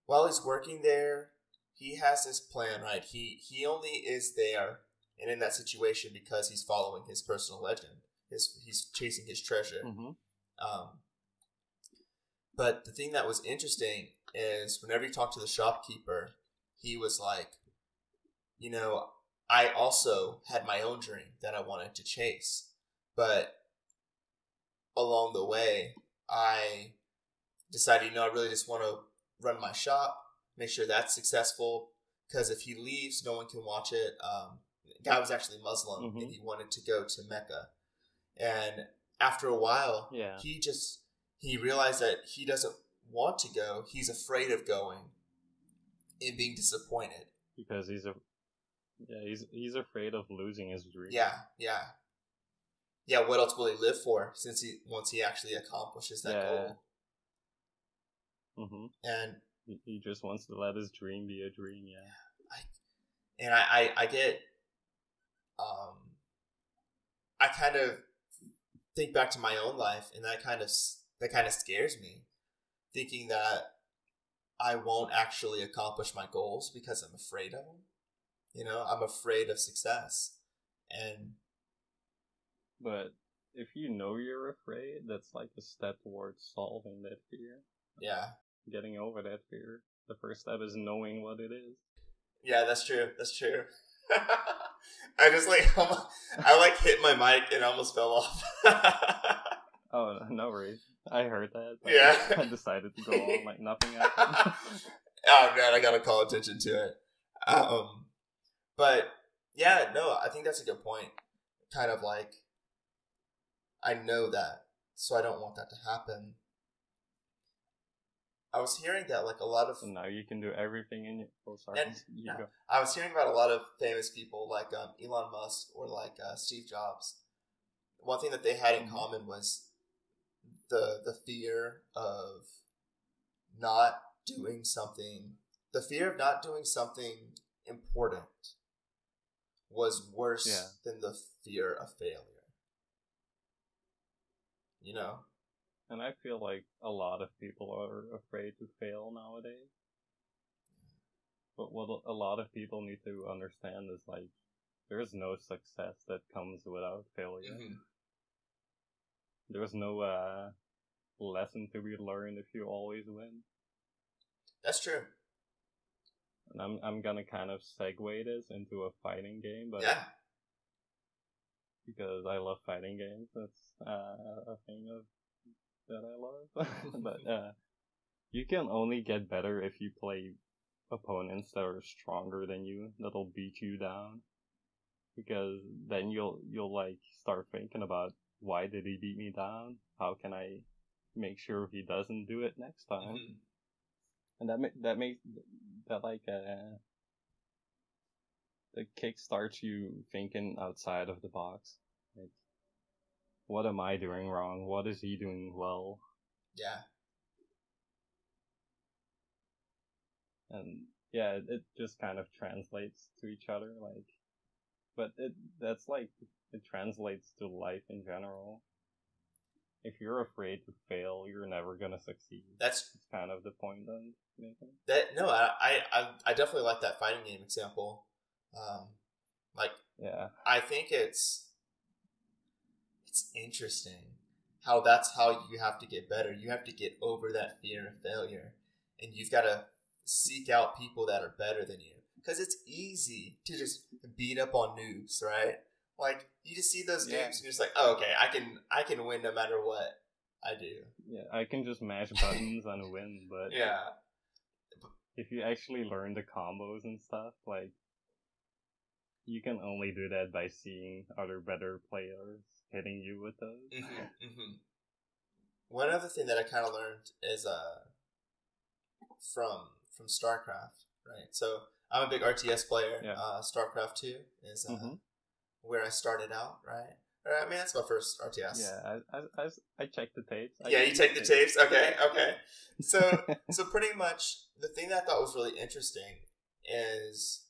while he's working there, he has this plan. Right, he he only is there and in that situation because he's following his personal legend. His he's chasing his treasure. Mm-hmm. Um, but the thing that was interesting is whenever he talked to the shopkeeper, he was like, you know, I also had my own dream that I wanted to chase, but along the way, I decided, you know, I really just want to run my shop, make sure that's successful, because if he leaves, no one can watch it. Um, the guy was actually Muslim, mm-hmm. and he wanted to go to Mecca, and after a while, yeah. he just, he realized that he doesn't want to go, he's afraid of going and being disappointed. Because he's a... Yeah, he's he's afraid of losing his dream. Yeah, yeah, yeah. What else will he live for? Since he once he actually accomplishes that yeah. goal, mm-hmm. and he, he just wants to let his dream be a dream. Yeah, I, and I, I, I get, um, I kind of think back to my own life, and that kind of that kind of scares me, thinking that I won't actually accomplish my goals because I'm afraid of them. You know, I'm afraid of success. And but if you know you're afraid, that's like a step towards solving that fear. Yeah. Getting over that fear. The first step is knowing what it is. Yeah, that's true. That's true. I just like, I like hit my mic and almost fell off. Oh, no worries. I heard that. Yeah. I decided to go on like nothing happened. Oh, man, I got to call attention to it. Um. But, yeah, no, I think that's a good point. Kind of like, I know that, so I don't want that to happen. I was hearing that like a lot of... No, you can do everything in your... Oh, sorry. And, you no, go. I was hearing about a lot of famous people like um, Elon Musk or like uh, Steve Jobs. One thing that they had in common was the the fear of not doing something. The fear of not doing something important was worse yeah. than the fear of failure. You know? And I feel like a lot of people are afraid to fail nowadays. But what a lot of people need to understand is, like, there is no success that comes without failure. Mm-hmm. There is no uh, lesson to be learned if you always win. That's true. And I'm I'm gonna kind of segue this into a fighting game, but yeah. because I love fighting games. That's uh, a thing of that I love. But uh, you can only get better if you play opponents that are stronger than you, that'll beat you down, because then you'll you'll like start thinking about, why did he beat me down? How can I make sure he doesn't do it next time? Mm-hmm. And that ma- that makes that like uh the kick starts you thinking outside of the box. Like, what am I doing wrong? What is he doing well? Yeah. And yeah, it, it just kind of translates to each other, like, but it that's like it translates to life in general. If you're afraid to fail, you're never gonna succeed. That's, that's kind of the point I'm making. That no, I I I definitely like that fighting game example. Um, like yeah, I think it's it's interesting how that's how you have to get better. You have to get over that fear of failure, and you've got to seek out people that are better than you, because it's easy to just beat up on noobs, right? Like, you just see those games yeah. and you're just like, oh, okay, I can I can win no matter what I do. Yeah, I can just mash buttons and win, but... Yeah. If you actually learn the combos and stuff, like, you can only do that by seeing other better players hitting you with those. Mm-hmm, mm-hmm. One other thing that I kind of learned is uh from from StarCraft, right? So, I'm a big R T S player. Yeah. Uh, StarCraft two is... Uh, mm-hmm. where I started out, right? Right, I mean, that's my first R T S. Yeah, I I, I, I checked the tapes. I yeah, you take the tapes. tapes. Okay, okay. So, so pretty much the thing that I thought was really interesting is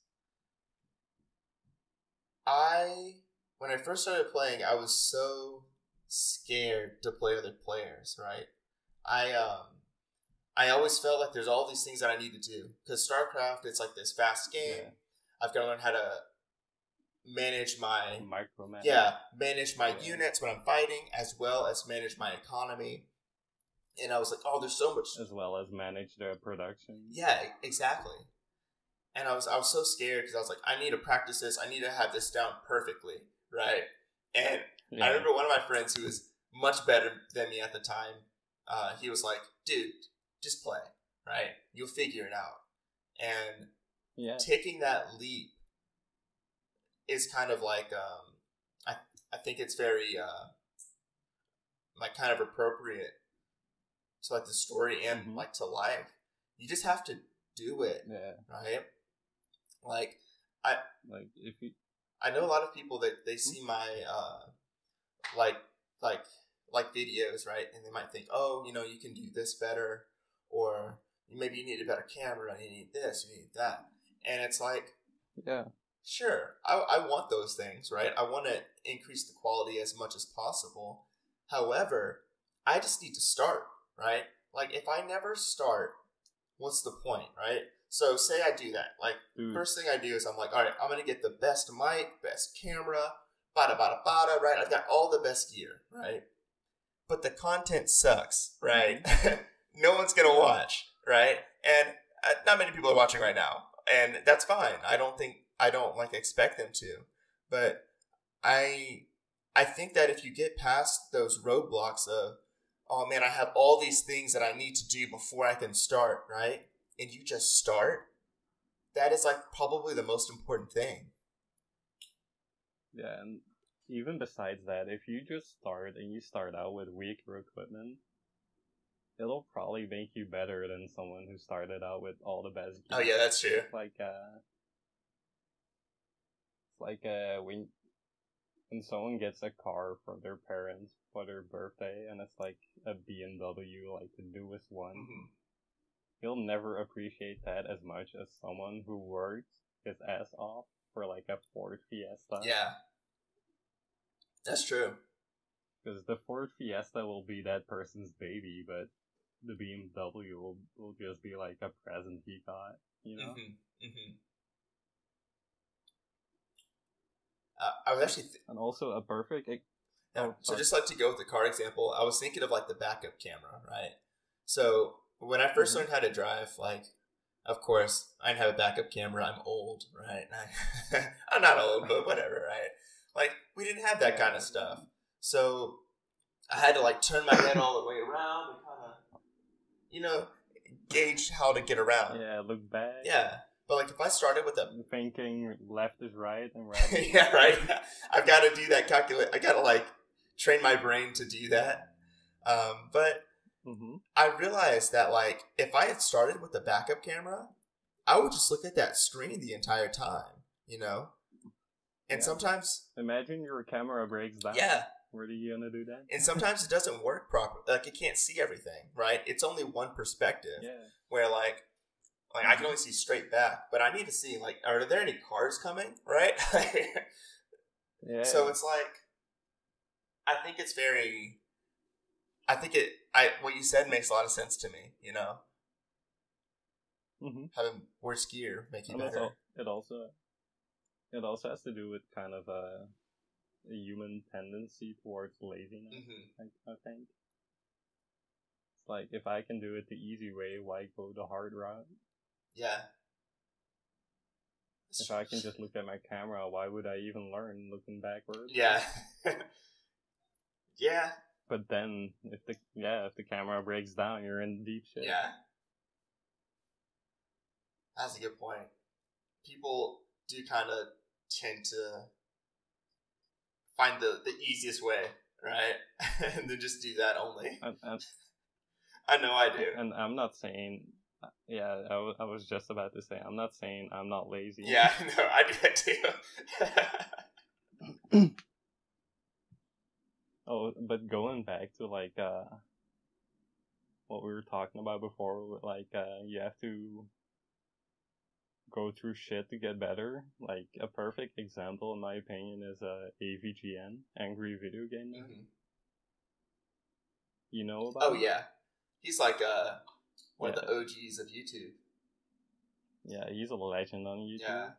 I, when I first started playing, I was so scared to play other players, right? I um, I always felt like there's all these things that I need to do. Because StarCraft, it's like this fast game. Yeah. I've got to learn how to manage my micromanage. yeah manage my yeah. units when I'm fighting, as well as manage my economy. And I was like, oh, there's so much, as well as manage their production. Yeah, exactly. And I was I was so scared, because I was like, I need to practice this, I need to have this down perfectly, right? And yeah. I remember one of my friends who was much better than me at the time, uh he was like, dude, just play, right? You'll figure it out. And yeah. taking that leap is kind of like, um, I I think it's very, uh, like, kind of appropriate to, like, the story and, mm-hmm. like, to life. You just have to do it, yeah. right? Like, I like if you... I know a lot of people that they see my, uh, like, like, like videos, right? And they might think, oh, you know, you can do this better, or maybe you need a better camera, you need this, you need that. And it's like... yeah. Sure, I I want those things, right? I want to increase the quality as much as possible. However, I just need to start, right? Like, if I never start, what's the point, right? So, say I do that. Like, mm. first thing I do is I'm like, all right, I'm going to get the best mic, best camera, bada, bada, bada, right? I've got all the best gear, right? But the content sucks, right? Mm. No one's going to watch, right? And uh, not many people are watching right now. And that's fine. I don't think... I don't like expect them to, but I I think that if you get past those roadblocks of, oh man, I have all these things that I need to do before I can start, right? And you just start, that is like probably the most important thing. Yeah, and even besides that, if you just start and you start out with weaker equipment, it'll probably make you better than someone who started out with all the best games. Oh yeah, that's true. It's like uh, it's like uh, when when someone gets a car from their parents for their birthday, and it's like a B M W, like the newest one. Mm-hmm. You'll never appreciate that as much as someone who worked his ass off for like a Ford Fiesta. Yeah, that's true. Because the Ford Fiesta will be that person's baby, but the B M W will, will just be like a present he got, you know? Mm-hmm, mm-hmm. Uh, I was actually... Th- and also a perfect... Ex- no, oh, so just like to go with the car example, I was thinking of like the backup camera, right? So when I first mm-hmm. learned how to drive, like, of course, I didn't have a backup camera. I'm old, right? I, I'm not old, but whatever, right? Like, we didn't have that kind of stuff. So I had to like turn my head all the way around and kind of, you know, gauge how to get around. Yeah, look back. Yeah. But like if I started with a... thinking left is right and right is yeah, right. I've got to do that calculate. I got to like train my brain to do that. Um, but mm-hmm. I realized that like if I had started with the backup camera, I would just look at that screen the entire time, you know? And yeah. sometimes... imagine your camera breaks down. Yeah. Where are you going to do that? And sometimes it doesn't work properly. Like, it can't see everything, right? It's only one perspective. Yeah. Where, like, like I can only see straight back. But I need to see, like, are there any cars coming, right? yeah. So it's like, I think it's very, I think it, I what you said makes a lot of sense to me, you know? Mm-hmm. Having worse gear make you and better. Also, it also, it also has to do with kind of a... a human tendency towards laziness, mm-hmm. I, I think. It's like, if I can do it the easy way, why go the hard route? Yeah. If I can just look at my camera, why would I even learn looking backwards? Yeah. yeah. But then, if the yeah, if the camera breaks down, you're in deep shit. Yeah. That's a good point. People do kind of tend to find the, the easiest way, right? and then just do that only. And, and, I know I do. And I'm not saying, yeah, I, w- I was just about to say, I'm not saying I'm not lazy. Yeah, no, I do that too. oh, but going back to like, uh, what we were talking about before, like, uh, you have to go through shit to get better. Like, a perfect example, in my opinion, is uh, A V G N, Angry Video Game Man. Mm-hmm. You know about Oh, him? Yeah. He's like uh, one yeah. of the O Gs of YouTube. Yeah, he's a legend on YouTube. Yeah.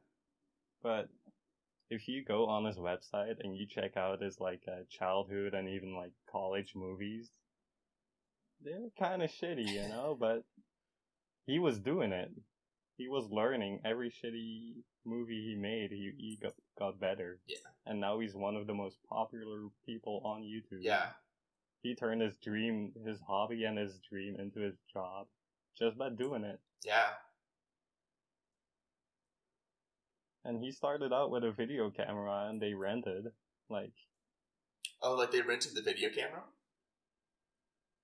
But if you go on his website and you check out his like uh, childhood and even like college movies, they're kind of shitty, you know? But he was doing it. He was learning every shitty movie he made. He he got, got better. Yeah. And now he's one of the most popular people on YouTube. Yeah. He turned his dream, his hobby, and his dream into his job just by doing it. Yeah. And he started out with a video camera, and they rented like. Oh, like they rented the video camera.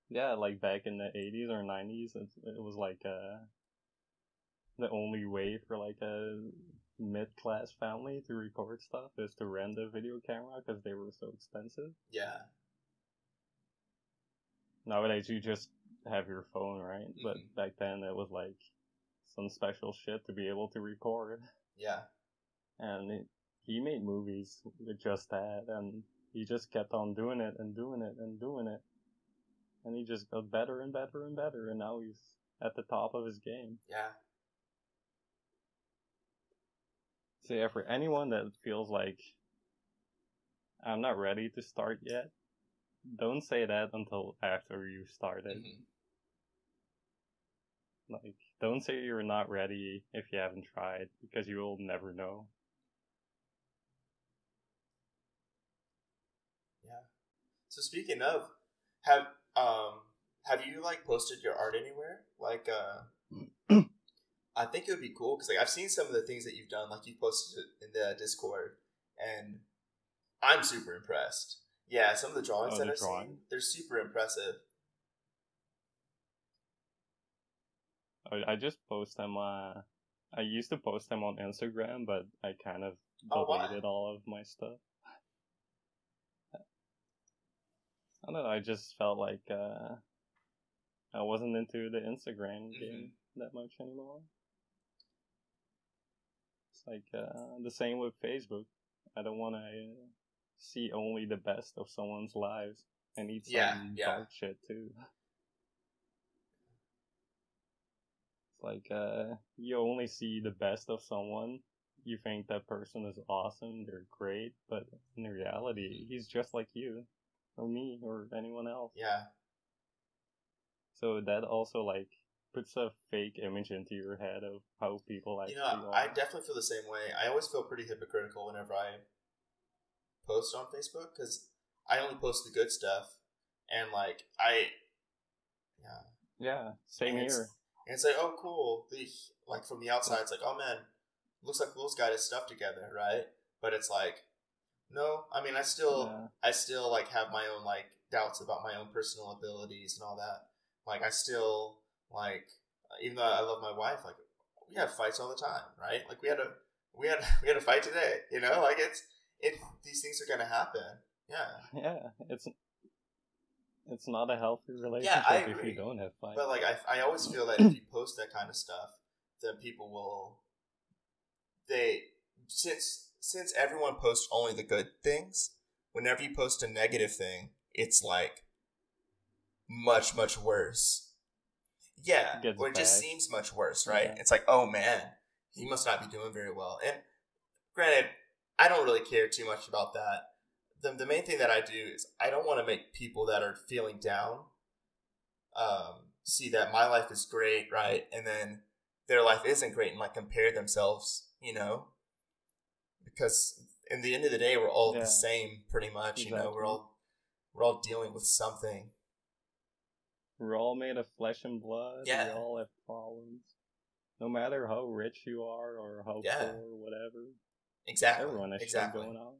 Yeah, like back in the eighties or nineties, it, it was like a. The only way for like a mid-class family to record stuff is to rent a video camera because they were so expensive. Yeah. Nowadays you just have your phone, right? Mm-hmm. But back then it was like some special shit to be able to record. Yeah. And it, he made movies with just that, and he just kept on doing it and doing it and doing it, and he just got better and better and better, and now he's at the top of his game. Yeah. So yeah, for anyone that feels like I'm not ready to start yet, don't say that until after you started. Mm-hmm. Like, don't say you're not ready if you haven't tried, because you will never know. Yeah. So speaking of, have um have you like posted your art anywhere? Like uh. I think it would be cool because like I've seen some of the things that you've done, like you posted it in the Discord, and I'm super impressed. Yeah, some of the drawings oh, that I've drawing. seen, they're super impressive. I, I just post them. Uh, I used to post them on Instagram, but I kind of deleted oh, all of my stuff. I don't know. I just felt like uh, I wasn't into the Instagram game mm-hmm. that much anymore. It's like uh, the same with Facebook. I don't want to uh, see only the best of someone's lives. I need some yeah, yeah. dark shit too. It's like uh, you only see the best of someone. You think that person is awesome, they're great, but in reality, he's just like you. Or me, or anyone else. Yeah. So that also, like, puts a fake image into your head of how people actually are. You know, I definitely feel the same way. I always feel pretty hypocritical whenever I post on Facebook, because I only post the good stuff, and, like, I... Yeah. Yeah, same and here. And it's like, oh, cool. The, like, from the outside, it's like, oh, man, looks like Will's got his stuff together, right? But it's like... No, I mean, I still, yeah. I still, like, have my own, like, doubts about my own personal abilities and all that. Like, I still, like, even though I love my wife, like, we have fights all the time, right? Like, we had a, we had, we had a fight today, you know? Like, it's, it, these things are going to happen. Yeah. Yeah. It's, it's not a healthy relationship yeah, if you don't have fights. But, like, I, I always feel that if you post that kind of stuff, then people will, they, since... Since everyone posts only the good things, whenever you post a negative thing, it's like much, much worse. Yeah, it or it bad. Just seems much worse, right? Yeah. It's like, oh man, he must not be doing very well. And granted, I don't really care too much about that. The, the main thing that I do is I don't want to make people that are feeling down um, see that my life is great, right? And then their life isn't great and like compare themselves, you know? Because in the end of the day, we're all yeah. the same, pretty much. Exactly. You know, we're all we're all dealing with something. We're all made of flesh and blood. Yeah. We all have problems, no matter how rich you are or how yeah. poor or whatever. Exactly. Everyone has exactly. shit going on.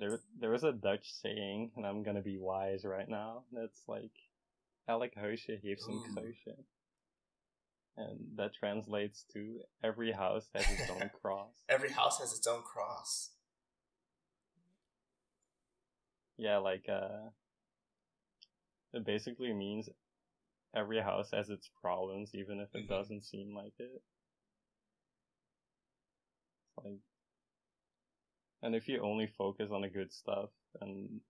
There, there was a Dutch saying, and I'm gonna be wise right now. That's like, elk huisje heeft zijn keusje. And that translates to every house has its own cross. Every house has its own cross. Yeah, like, uh, it basically means every house has its problems, even if it mm-hmm. doesn't seem like it. Like, and if you only focus on the good stuff, and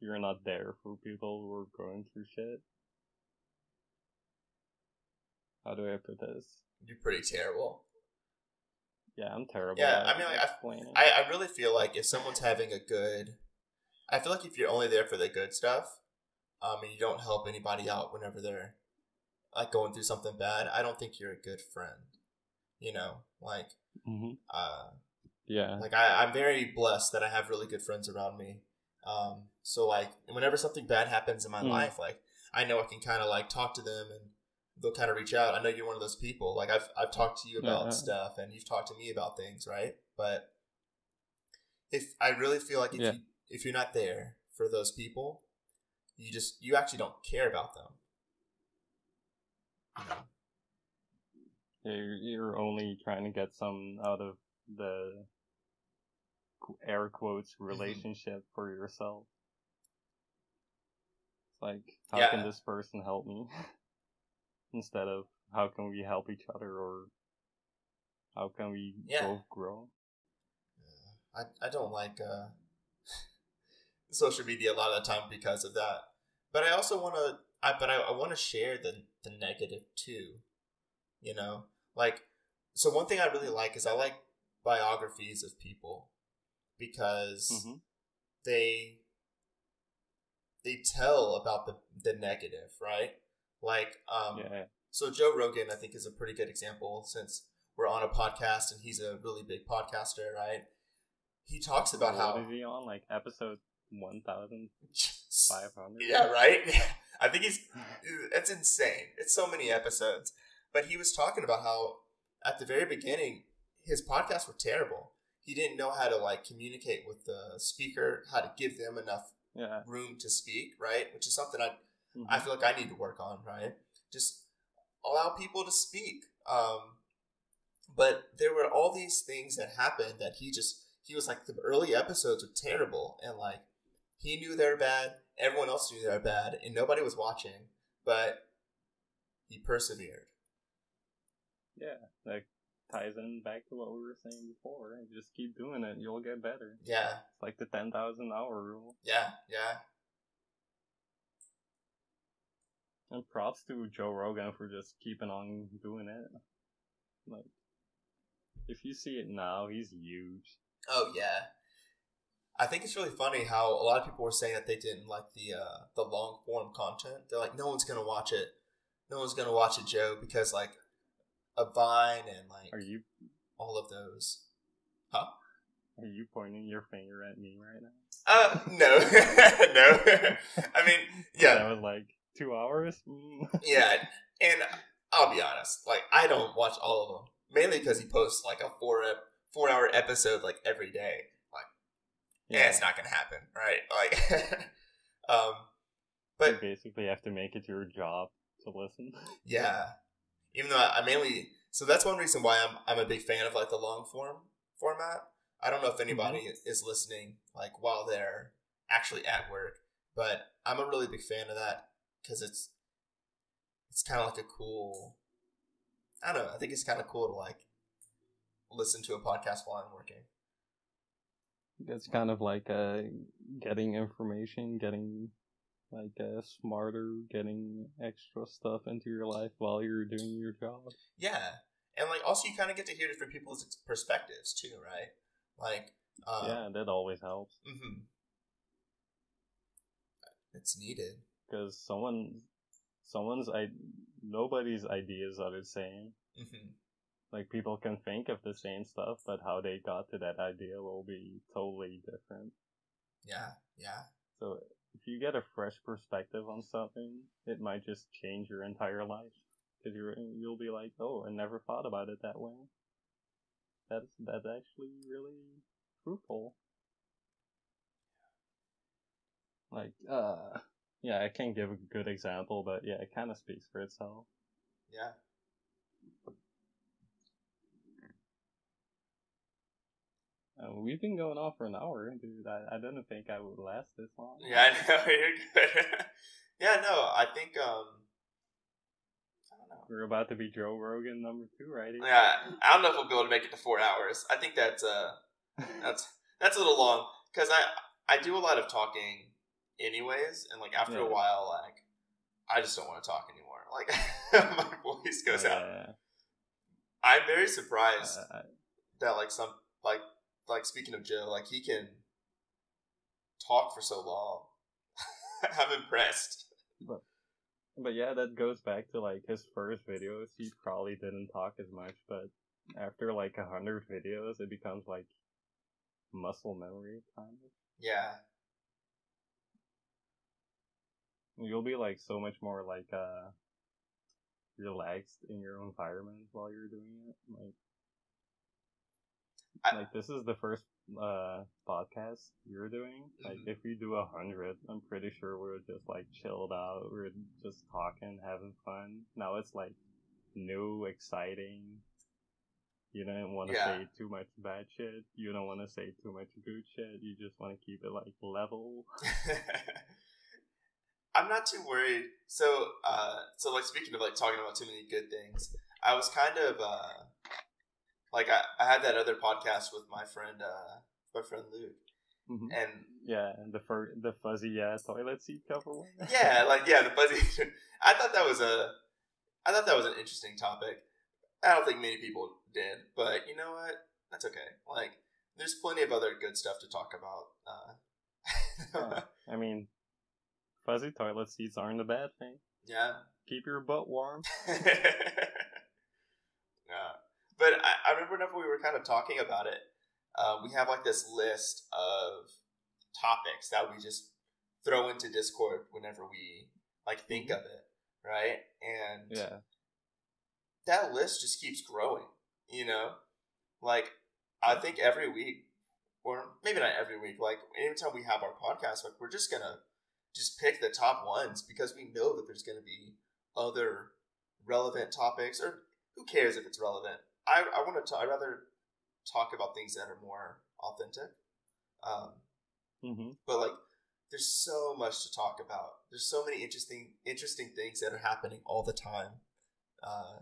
you're not there for people who are going through shit. How do I put this? You're pretty terrible. Yeah, I'm terrible. Yeah, I mean, like, I, I really feel like if someone's having a good... I feel like if you're only there for the good stuff, um, and you don't help anybody out whenever they're, like, going through something bad, I don't think you're a good friend. You know? Like, mm-hmm. uh... Yeah. Like, I, I'm very blessed that I have really good friends around me. Um, so, like, whenever something bad happens in my mm. life, like, I know I can kind of, like, talk to them and they'll kind of reach out. I know you're one of those people. Like, I've I've talked to you about yeah. stuff, and you've talked to me about things, right? But if I really feel like if yeah. you, if you're not there for those people, you just you actually don't care about them. You know? You're, you're only trying to get some out of the air quotes relationship mm-hmm. for yourself. It's like, how yeah. can this person help me? Instead of how can we help each other or how can we yeah. both grow? Yeah. I I don't like uh, social media a lot of the time because of that. But I also want to. I but I, I want to share the the negative too. You know, like so. One thing I really like is I like biographies of people because mm-hmm. they they tell about the the negative, right? Like, um, yeah. so Joe Rogan, I think, is a pretty good example since we're on a podcast and he's a really big podcaster, right? He talks about how... What is he on? Like, episode fifteen hundred? Yeah, right? I think he's... That's insane. It's so many episodes. But he was talking about how, at the very beginning, his podcasts were terrible. He didn't know how to, like, communicate with the speaker, how to give them enough yeah. room to speak, right? Which is something I... Mm-hmm. I feel like I need to work on, right? Just allow people to speak. Um, but there were all these things that happened that he just, he was like, the early episodes were terrible. And like, he knew they were bad. Everyone else knew they were bad. And nobody was watching. But he persevered. Yeah, that ties in back to what we were saying before. Just keep doing it. You'll get better. Yeah. It's like the ten thousand hour rule. Yeah, yeah. And props to Joe Rogan for just keeping on doing it. Like, if you see it now, he's huge. Oh, yeah. I think it's really funny how a lot of people were saying that they didn't like the uh, the long-form content. They're like, no one's going to watch it. No one's going to watch it, Joe, because, like, a Vine and, like, are you all of those. Huh? Are you pointing your finger at me right now? Uh, no. No. I mean, yeah. I was like... Two hours? Mm. Yeah, and I'll be honest, like, I don't watch all of them, mainly because he posts, like, a four ep- four hour episode, like, every day. Like, yeah, yeah it's not gonna happen, right? Like, um, but... You basically have to make it your job to listen. Yeah, even though I, I mainly... So that's one reason why I'm I'm a big fan of, like, the long-form format. I don't know if anybody mm-hmm. is listening, like, while they're actually at work, but I'm a really big fan of that. Because it's it's kind of like a cool, I don't know, I think it's kind of cool to, like, listen to a podcast while I'm working. It's kind of like uh, getting information, getting, like, uh, smarter, getting extra stuff into your life while you're doing your job. Yeah, and, like, also you kind of get to hear different people's perspectives, too, right? Like, um, yeah, that always helps. Mm-hmm. It's needed. Because someone, someone's, I, nobody's ideas are the same. Mm-hmm. Like, people can think of the same stuff, but how they got to that idea will be totally different. Yeah, yeah. So if you get a fresh perspective on something, it might just change your entire life. Because you're, you'll be like, oh, I never thought about it that way. That's that's actually really fruitful. Like, uh... Yeah, I can't give a good example, but yeah, it kind of speaks for itself. Yeah. Uh, we've been going on for an hour, dude. I, I didn't think I would last this long. Yeah, I know. You're good. Yeah, no, I think, um... I don't know. We're about to be Joe Rogan number two, right? Here. Yeah, I don't know if we'll be able to make it to four hours. I think that's, uh... that's, that's a little long, because I, I do a lot of talking... anyways, and like after yeah. a while, like I just don't want to talk anymore. Like my voice goes uh, out. I'm very surprised uh, that like some like like speaking of Joe, like he can talk for so long. I'm impressed. But, but yeah, that goes back to like his first videos. He probably didn't talk as much, but after like a hundred videos, it becomes like muscle memory kind of. Yeah. You'll be, like, so much more, like, uh, relaxed in your environment while you're doing it. Like, I, like this is the first, uh, podcast you're doing. Like, mm-hmm. if we do a hundred, I'm pretty sure we're just, like, chilled out. We're just talking, having fun. Now it's, like, new, exciting. You don't want to yeah. say too much bad shit. You don't want to say too much good shit. You just want to keep it, like, level. I'm not too worried. So, uh, so like speaking of like talking about too many good things, I was kind of, uh, like I, I had that other podcast with my friend, uh, my friend Luke, mm-hmm. and yeah, and the fur, the fuzzy uh, toilet seat cover one. yeah, like yeah, the fuzzy. I thought that was a, I thought that was an interesting topic. I don't think many people did, but you know what? That's okay. Like, there's plenty of other good stuff to talk about. Uh, yeah, I mean. Fuzzy toilet seats aren't a bad thing. Yeah. Keep your butt warm. Yeah. But I, I remember whenever we were kind of talking about it, uh, we have like this list of topics that we just throw into Discord whenever we like think of it, right? And yeah. that list just keeps growing, you know? Like, I think every week, or maybe not every week, like anytime we have our podcast, like we're just going to just pick the top ones because we know that there's going to be other relevant topics, or who cares if it's relevant? I I want to. I'd rather talk about things that are more authentic. Um, mm-hmm. But like, there's so much to talk about. There's so many interesting interesting things that are happening all the time. Uh,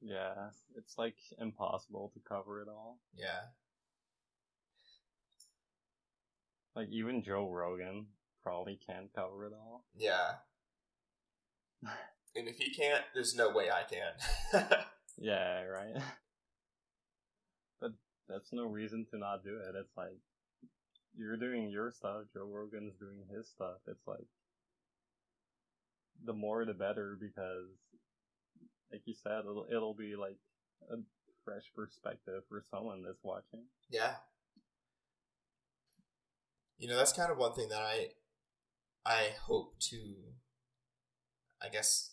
yeah, it's like impossible to cover it all. Yeah. Like, even Joe Rogan probably can't cover it all. Yeah. And if he can't, there's no way I can. Yeah, right? But that's no reason to not do it. It's like, you're doing your stuff, Joe Rogan's doing his stuff. It's like, the more the better, because, like you said, it'll, it'll be like a fresh perspective for someone that's watching. Yeah. You know, that's kind of one thing that I, I hope to, I guess,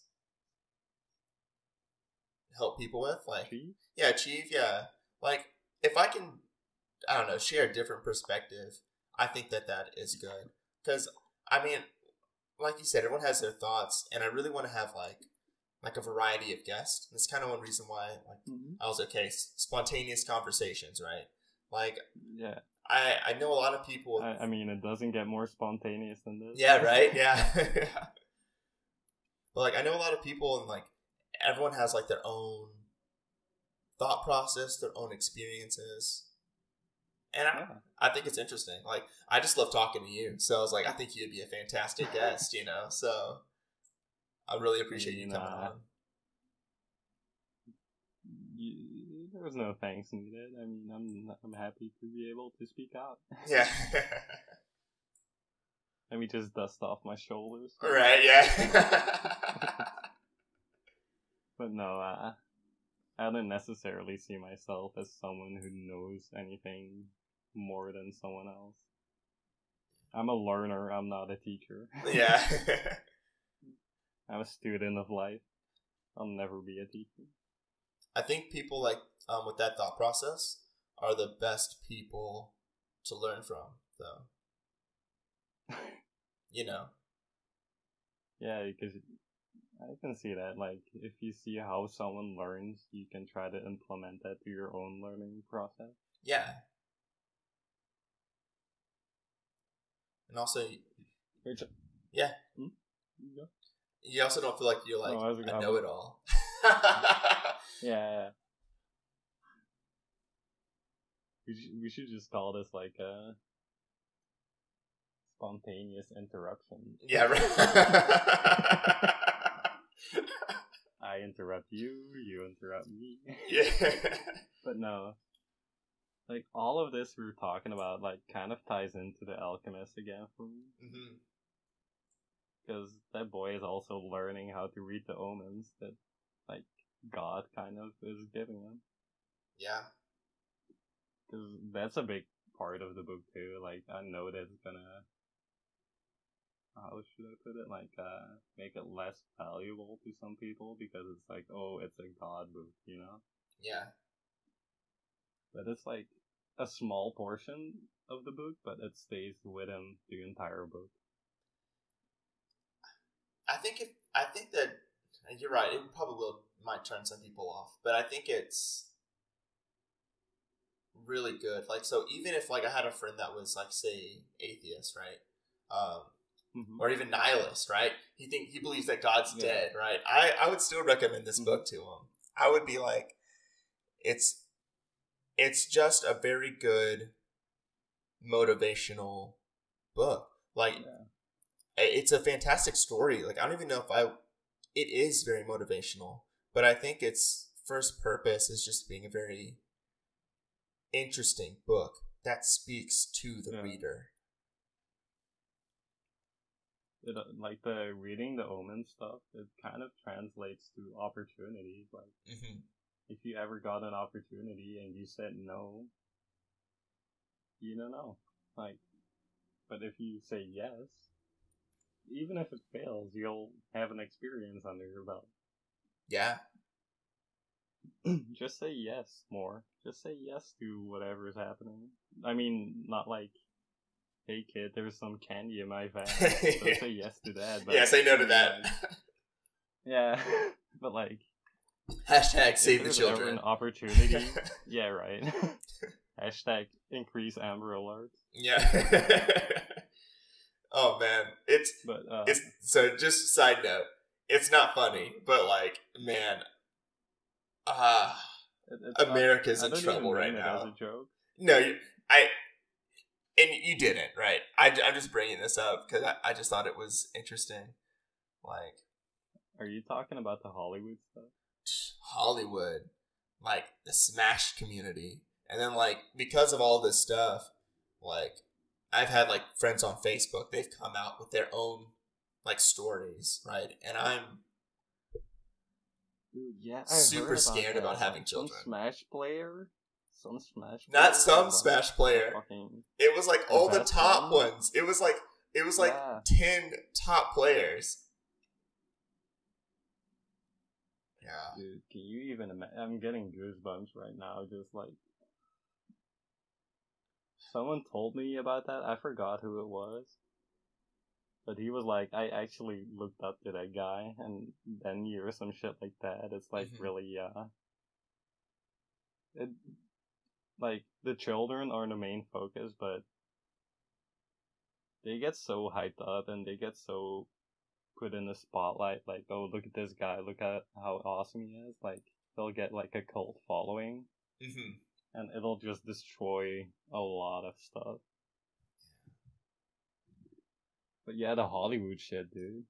help people with. Like, achieve? Yeah, achieve, yeah. Like, if I can, I don't know, share a different perspective, I think that that is good. Because, I mean, like you said, everyone has their thoughts, and I really want to have, like, like a variety of guests. That's kind of one reason why, like, mm-hmm. I was okay. Spontaneous conversations, right? Like, yeah. I, I know a lot of people... I, I mean, it doesn't get more spontaneous than this. Yeah, right? Yeah. Yeah. But, like, I know a lot of people, and, like, everyone has, like, their own thought process, their own experiences. And I, yeah. I think it's interesting. Like, I just love talking to you. So, I was like, I think you'd be a fantastic guest, you know? So, I really appreciate you coming nah. on. You... There was no thanks needed. I mean, I'm I'm happy to be able to speak out. Yeah. Let me just dust off my shoulders. Right, yeah. But no, uh, I don't necessarily see myself as someone who knows anything more than someone else. I'm a learner, I'm not a teacher. Yeah. I'm a student of life. I'll never be a teacher. I think people like um, with that thought process are the best people to learn from, though. You know. Yeah, because I can see that. Like, if you see how someone learns, you can try to implement that to your own learning process. Yeah. And also, yeah. Hmm? Yeah. You also don't feel like you're like, oh, I, I know it all. Yeah. We should, we should just call this like a spontaneous interruption. Yeah, right. I interrupt you, you interrupt me. Yeah. But no. Like, all of this we were talking about, like, kind of ties into The Alchemist again for me. Mm-hmm. Because that boy is also learning how to read the omens that, like, God kind of is giving him. Yeah. Because that's a big part of the book, too. Like, I know that's gonna... How should I put it? Like, uh, make it less valuable to some people, because it's like, oh, it's a God book, you know? Yeah. But it's, like, a small portion of the book, but it stays with him the entire book. I think if... I think that... You're right, it probably will... might turn some people off, but I think it's really good. Like, so even if, like, I had a friend that was, like, say, atheist, right? Um, mm-hmm. Or even nihilist, right? He think he believes that God's yeah. dead, right? I, I would still recommend this mm-hmm. book to him. I would be like, it's, it's just a very good motivational book. Like, yeah. It's a fantastic story. Like, I don't even know if I, it is very motivational. But I think its first purpose is just being a very interesting book that speaks to the yeah. reader. It, like, the reading the omen stuff, it kind of translates to opportunities. Like, mm-hmm. if you ever got an opportunity and you said no, you don't know. Like, but if you say yes, even if it fails, you'll have an experience under your belt. Yeah. Just say yes more. Just say yes to whatever is happening. I mean, not like, hey kid, there's some candy in my van. Don't say yes to that. But yeah, say no to that. Like, yeah. But like, Hashtag save the children. If there's ever an opportunity. Yeah, right. Hashtag increase Amber Alerts. Yeah. Oh man, it's but, uh, it's so. Just side note, it's not funny, but like, man, ah, uh, America's not, in trouble right now. As a joke. No, you, I, and you didn't, right? I, I'm just bringing this up because I, I just thought it was interesting. Like, are you talking about the Hollywood stuff? Hollywood, like the Smash community, and then like because of all this stuff, like. I've had, like, friends on Facebook. They've come out with their own, like, stories, right? And I'm Dude, yeah, super about scared that. about having children. Some Smash player? Some Smash player? Not some Smash player. It was, like, all the top one? ones. It was, like, it was like yeah. ten top players. Yeah. Dude, can you even imagine? I'm getting goosebumps right now, just, like, someone told me about that. I forgot who it was. But he was like, I actually looked up to that guy, and then you or some shit like that. It's like mm-hmm. really, uh... It, like, the children are the main focus, but they get so hyped up, and they get so put in the spotlight. Like, oh, look at this guy. Look at how awesome he is. Like, they'll get, like, a cult following. Mm-hmm. And it'll just destroy a lot of stuff. But yeah, the Hollywood shit, dude.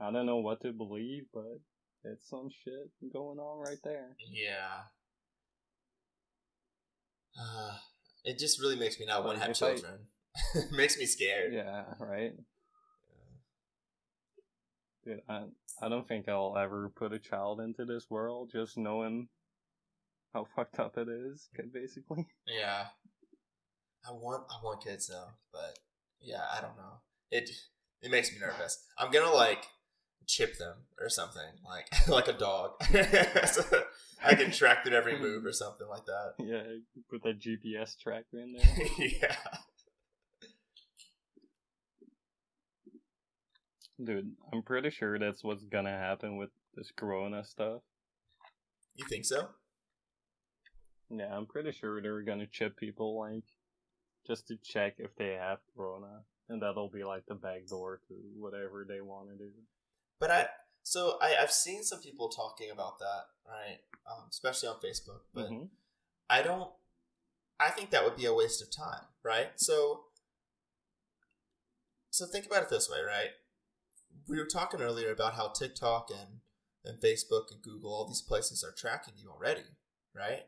I don't know what to believe, but it's some shit going on right there. Yeah. Uh, it just really makes me not want to have children. I... It makes me scared. Yeah, right? Dude, I, I don't think I'll ever put a child into this world, just knowing how fucked up it is, basically. Yeah. I want I want kids now, but yeah, I don't know. It it makes me nervous. I'm gonna like chip them or something, like like a dog. So I can track their every move or something like that. Yeah, put that G P S tracker in there. Yeah. Dude, I'm pretty sure that's what's gonna happen with this corona stuff. You think so? Yeah, I'm pretty sure they're gonna chip people, like, just to check if they have corona, and that'll be, like, the back door to whatever they want to do. But I, so, I, I've seen some people talking about that, right, um, especially on Facebook, but mm-hmm. I don't, I think that would be a waste of time, right? So, so think about it this way, right? We were talking earlier about how TikTok and, and Facebook and Google, all these places are tracking you already, right?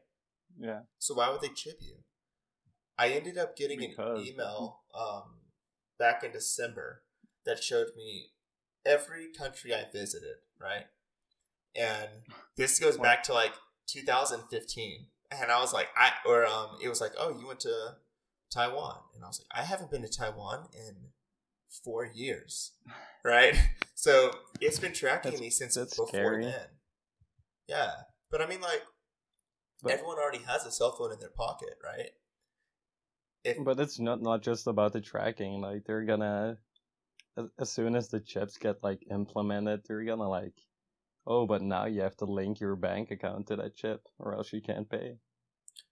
Yeah. So why would they chip you? I ended up getting because. an email um, back in December that showed me every country I visited, right? And this goes back to like two thousand fifteen, and I was like, I or um, it was like, oh, you went to Taiwan, and I was like, I haven't been to Taiwan in four years, right? So it's been tracking that's, me since before scary. then. Yeah, but I mean, like. But everyone already has a cell phone in their pocket, right? If, but it's not, not just about the tracking. Like, they're gonna... As, as soon as the chips get, like, implemented, they're gonna, like... Oh, but now you have to link your bank account to that chip, or else you can't pay.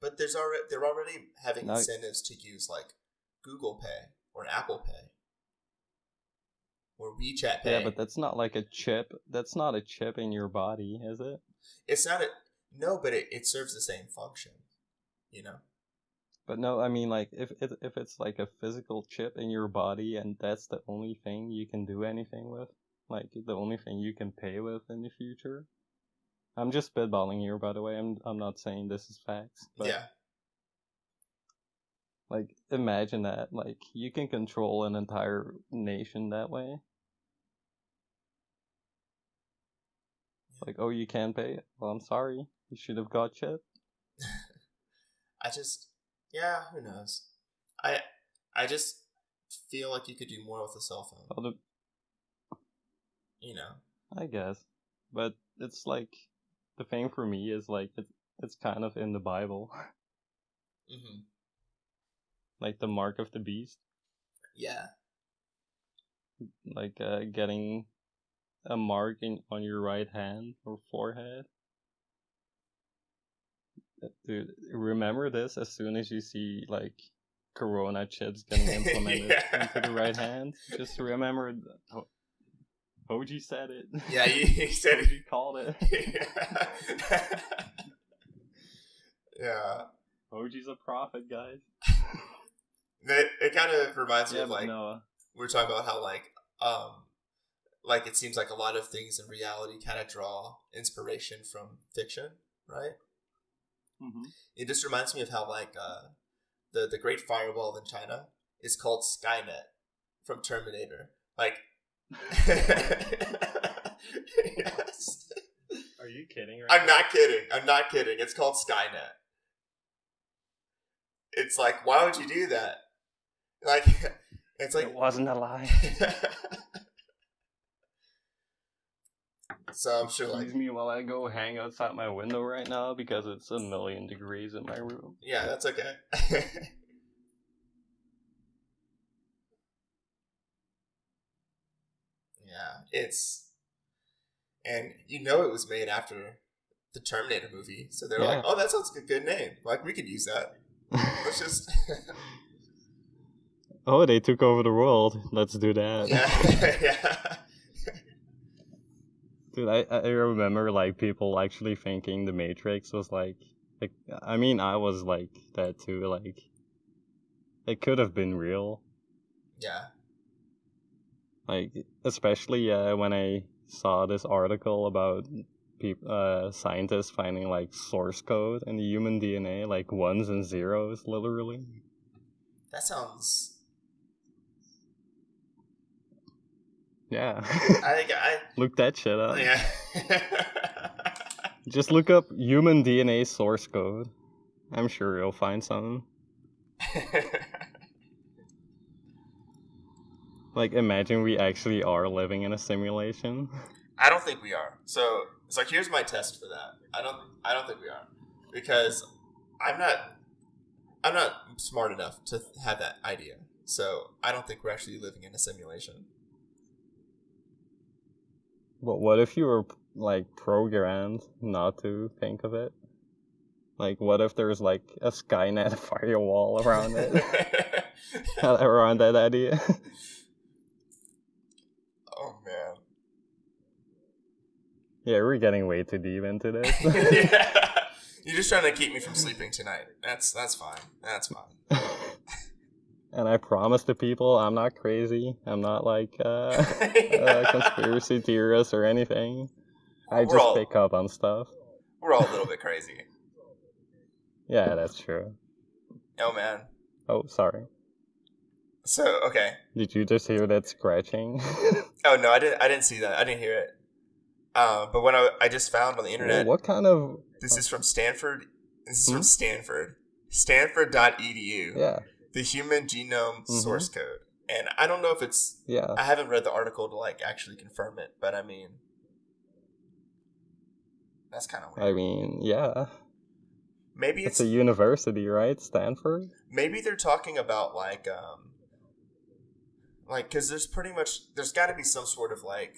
But there's already they're already having now, incentives to use, like, Google Pay, or Apple Pay. Or WeChat Pay. Yeah, but that's not, like, a chip. That's not a chip in your body, is it? It's not a... No, but it, it serves the same function, you know? But no, I mean, like, if, if if it's, like, a physical chip in your body and that's the only thing you can do anything with, like, the only thing you can pay with in the future. I'm just spitballing here, by the way. I'm I'm not saying this is facts. But, yeah. Like, imagine that. Like, you can control an entire nation that way. Like, oh, you can't pay it? Well, I'm sorry. You should have got chipped. I just, yeah, who knows? I I just feel like you could do more with a cell phone. Well, the, you know. I guess. But it's like, the thing for me is like, it, it's kind of in the Bible. Mm-hmm. Like the mark of the beast. Yeah. Like uh, getting a mark in, on your right hand or forehead. Dude, remember this as soon as you see, like, Corona chips getting implemented yeah. into the right hand. Just remember, the, oh, O G said it. Yeah, he, he said it. He called it. Yeah. yeah. O G's a prophet, guys. It, it kind of reminds yeah, me of, like, Noah. We were talking about how, like, um, like, it seems like a lot of things in reality kind of draw inspiration from fiction, right? Mm-hmm. It just reminds me of how, like, uh, the, the Great Firewall in China is called Skynet from Terminator. Like, yes. Are you kidding? Right I'm now? not kidding. I'm not kidding. It's called Skynet. It's like, why would you do that? Like, it's like it wasn't a lie. So I'm sure, like, excuse me while I go hang outside my window right now because it's a million degrees in my room. Yeah, that's okay. Yeah, it's, and you know it was made after the Terminator movie, so they're yeah. like, oh, that sounds like a good name. Like, we could use that. Let's just. Oh, they took over the world. Let's do that. Yeah. yeah. Dude, I, I remember, like, people actually thinking The Matrix was, like, like, I mean, I was, like, that, too. Like, it could have been real. Yeah. Like, especially uh, when I saw this article about peop- uh, scientists finding, like, source code in the human D N A, like, ones and zeros, literally. That sounds... Yeah. I, I look that shit up. Yeah. Just look up human D N A source code. I'm sure you'll find something. Like, imagine we actually are living in a simulation. I don't think we are. So, it's like, here's my test for that. I don't I don't think we are. Because I'm not I'm not smart enough to have that idea. So, I don't think we're actually living in a simulation. But what if you were, like, programmed not to think of it? Like, what if there's, like, a Skynet firewall around it? Around that idea? Oh, man. Yeah, we're getting way too deep into this. Yeah. You're just trying to keep me from sleeping tonight. That's that's fine. That's fine. And I promise the people I'm not crazy. I'm not like uh, yeah. a conspiracy theorist or anything. I just all, pick up on stuff. We're all a little bit crazy. Yeah, that's true. Oh, man. Oh, sorry. So, okay. Did you just hear that scratching? Oh, no, I didn't I didn't see that. I didn't hear it. Uh, but when I, I just found on the internet... Well, what kind of... This is from Stanford. This is hmm? from Stanford. Stanford dot e d u. Yeah. The human genome mm-hmm. source code. And I don't know if it's... Yeah. I haven't read the article to, like, actually confirm it, but I mean... That's kind of weird. I mean, yeah. Maybe it's... It's a university, right? Stanford? Maybe they're talking about, like, um... Like, because there's pretty much... There's got to be some sort of, like,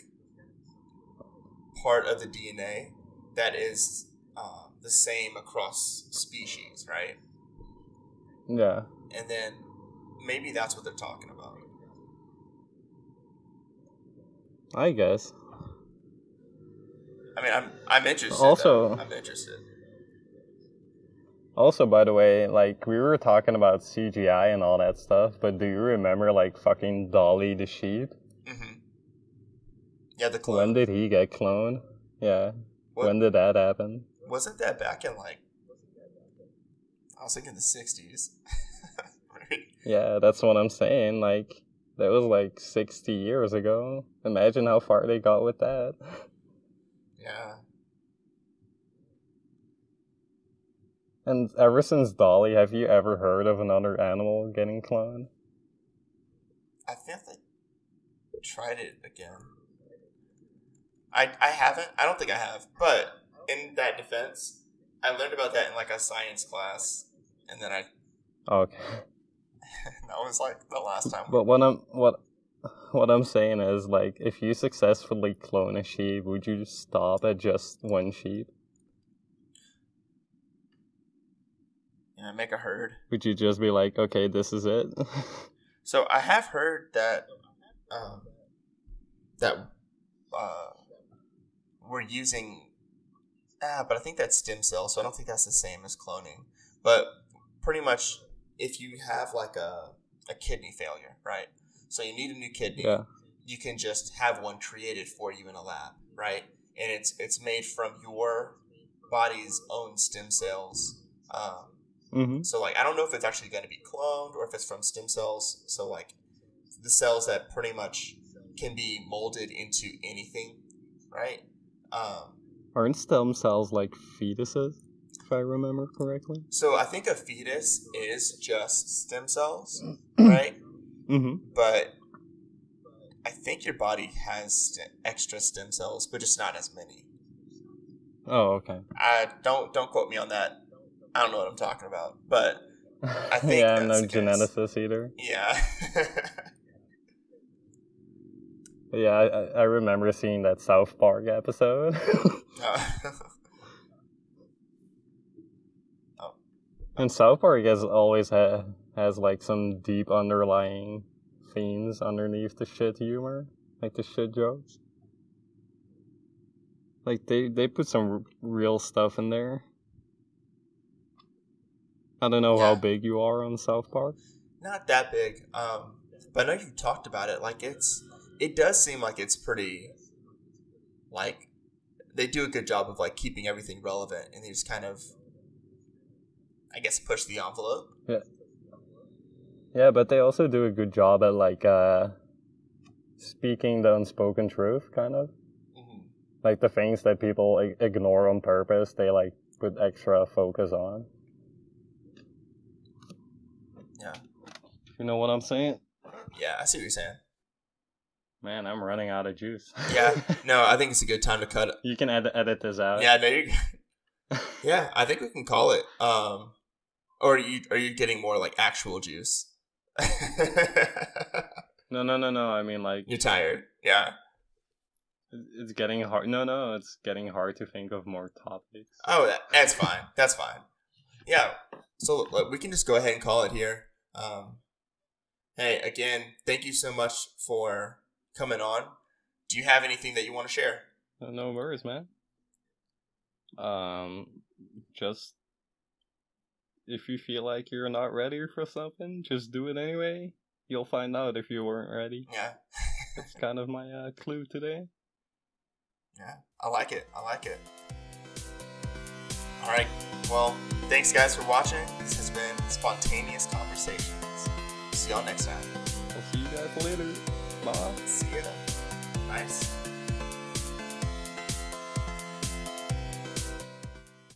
part of the D N A that is uh, the same across species, right? Yeah. And then maybe that's what they're talking about. I guess. I mean, I'm I'm interested. Also, though. I'm interested. Also, by the way, like, we were talking about C G I and all that stuff, but do you remember, like, fucking Dolly the sheep? Mm-hmm. Yeah, the clone. When did he get cloned? Yeah. What? When did that happen? Wasn't that back in, like, I was thinking the sixties. Yeah, that's what I'm saying. Like, that was like sixty years ago. Imagine how far they got with that. Yeah. And ever since Dolly, have you ever heard of another animal getting cloned? I think they tried it again. I I haven't. I don't think I have. But in that defense, I learned about that in, like, a science class, and then I. Okay. That was, like, the last time. But what I'm what what I'm saying is, like, if you successfully clone a sheep, would you stop at just one sheep? and make a herd. Would you just be like, okay, this is it? So I have heard that um, that uh, we're using, ah, but I think that's stem cells, so I don't think that's the same as cloning. But pretty much, if you have like a a kidney failure, right? So you need a new kidney. Yeah. You can just have one created for you in a lab, right? And it's it's made from your body's own stem cells. Um, mm-hmm. So, like, I don't know if it's actually going to be cloned or if it's from stem cells. So, like, the cells that pretty much can be molded into anything, right? Um, Aren't stem cells like fetuses, if I remember correctly? So, I think a fetus is just stem cells, right? Mm-hmm. But I think your body has st- extra stem cells, but just not as many. Oh, okay. I don't don't quote me on that. I don't know what I'm talking about, but I think yeah, I'm no geneticist either. Yeah. yeah, I, I remember seeing that South Park episode. oh. oh. And South Park has always had has like some deep underlying themes underneath the shit humor, like the shit jokes. Like they, they put some r- real stuff in there. I don't know yeah. how big you are on South Park. Not that big, um, but I know you talked about it. Like it's, it does seem like it's pretty. Like, they do a good job of like keeping everything relevant, and they just kind of, I guess, push the envelope. Yeah. Yeah, but they also do a good job at like uh, speaking the unspoken truth, kind of. Mm-hmm. Like the things that people I- ignore on purpose, they like put extra focus on. Yeah. You know what I'm saying? Yeah, I see what you're saying. Man, I'm running out of juice. yeah, no, I think it's a good time to cut it. You can ed- edit this out. Yeah, no, you. yeah, I think we can call it. Um, or are you are you getting more like actual juice? no no no no I mean like you're tired. Yeah, it's getting hard. No no it's getting hard to think of more topics. Oh, that, that's fine. That's fine. Yeah, so look, we can just go ahead and call it here. Um hey, again, thank you so much for coming on. Do you have anything that you want to share? No worries, man. Um just if you feel like you're not ready for something, just do it anyway. You'll find out if you weren't ready. Yeah. That's kind of my uh, clue today. Yeah, I like it. I like it. All right. Well, thanks, guys, for watching. This has been Spontaneous Conversations. See y'all next time. I'll see you guys later. Bye. See ya. Nice.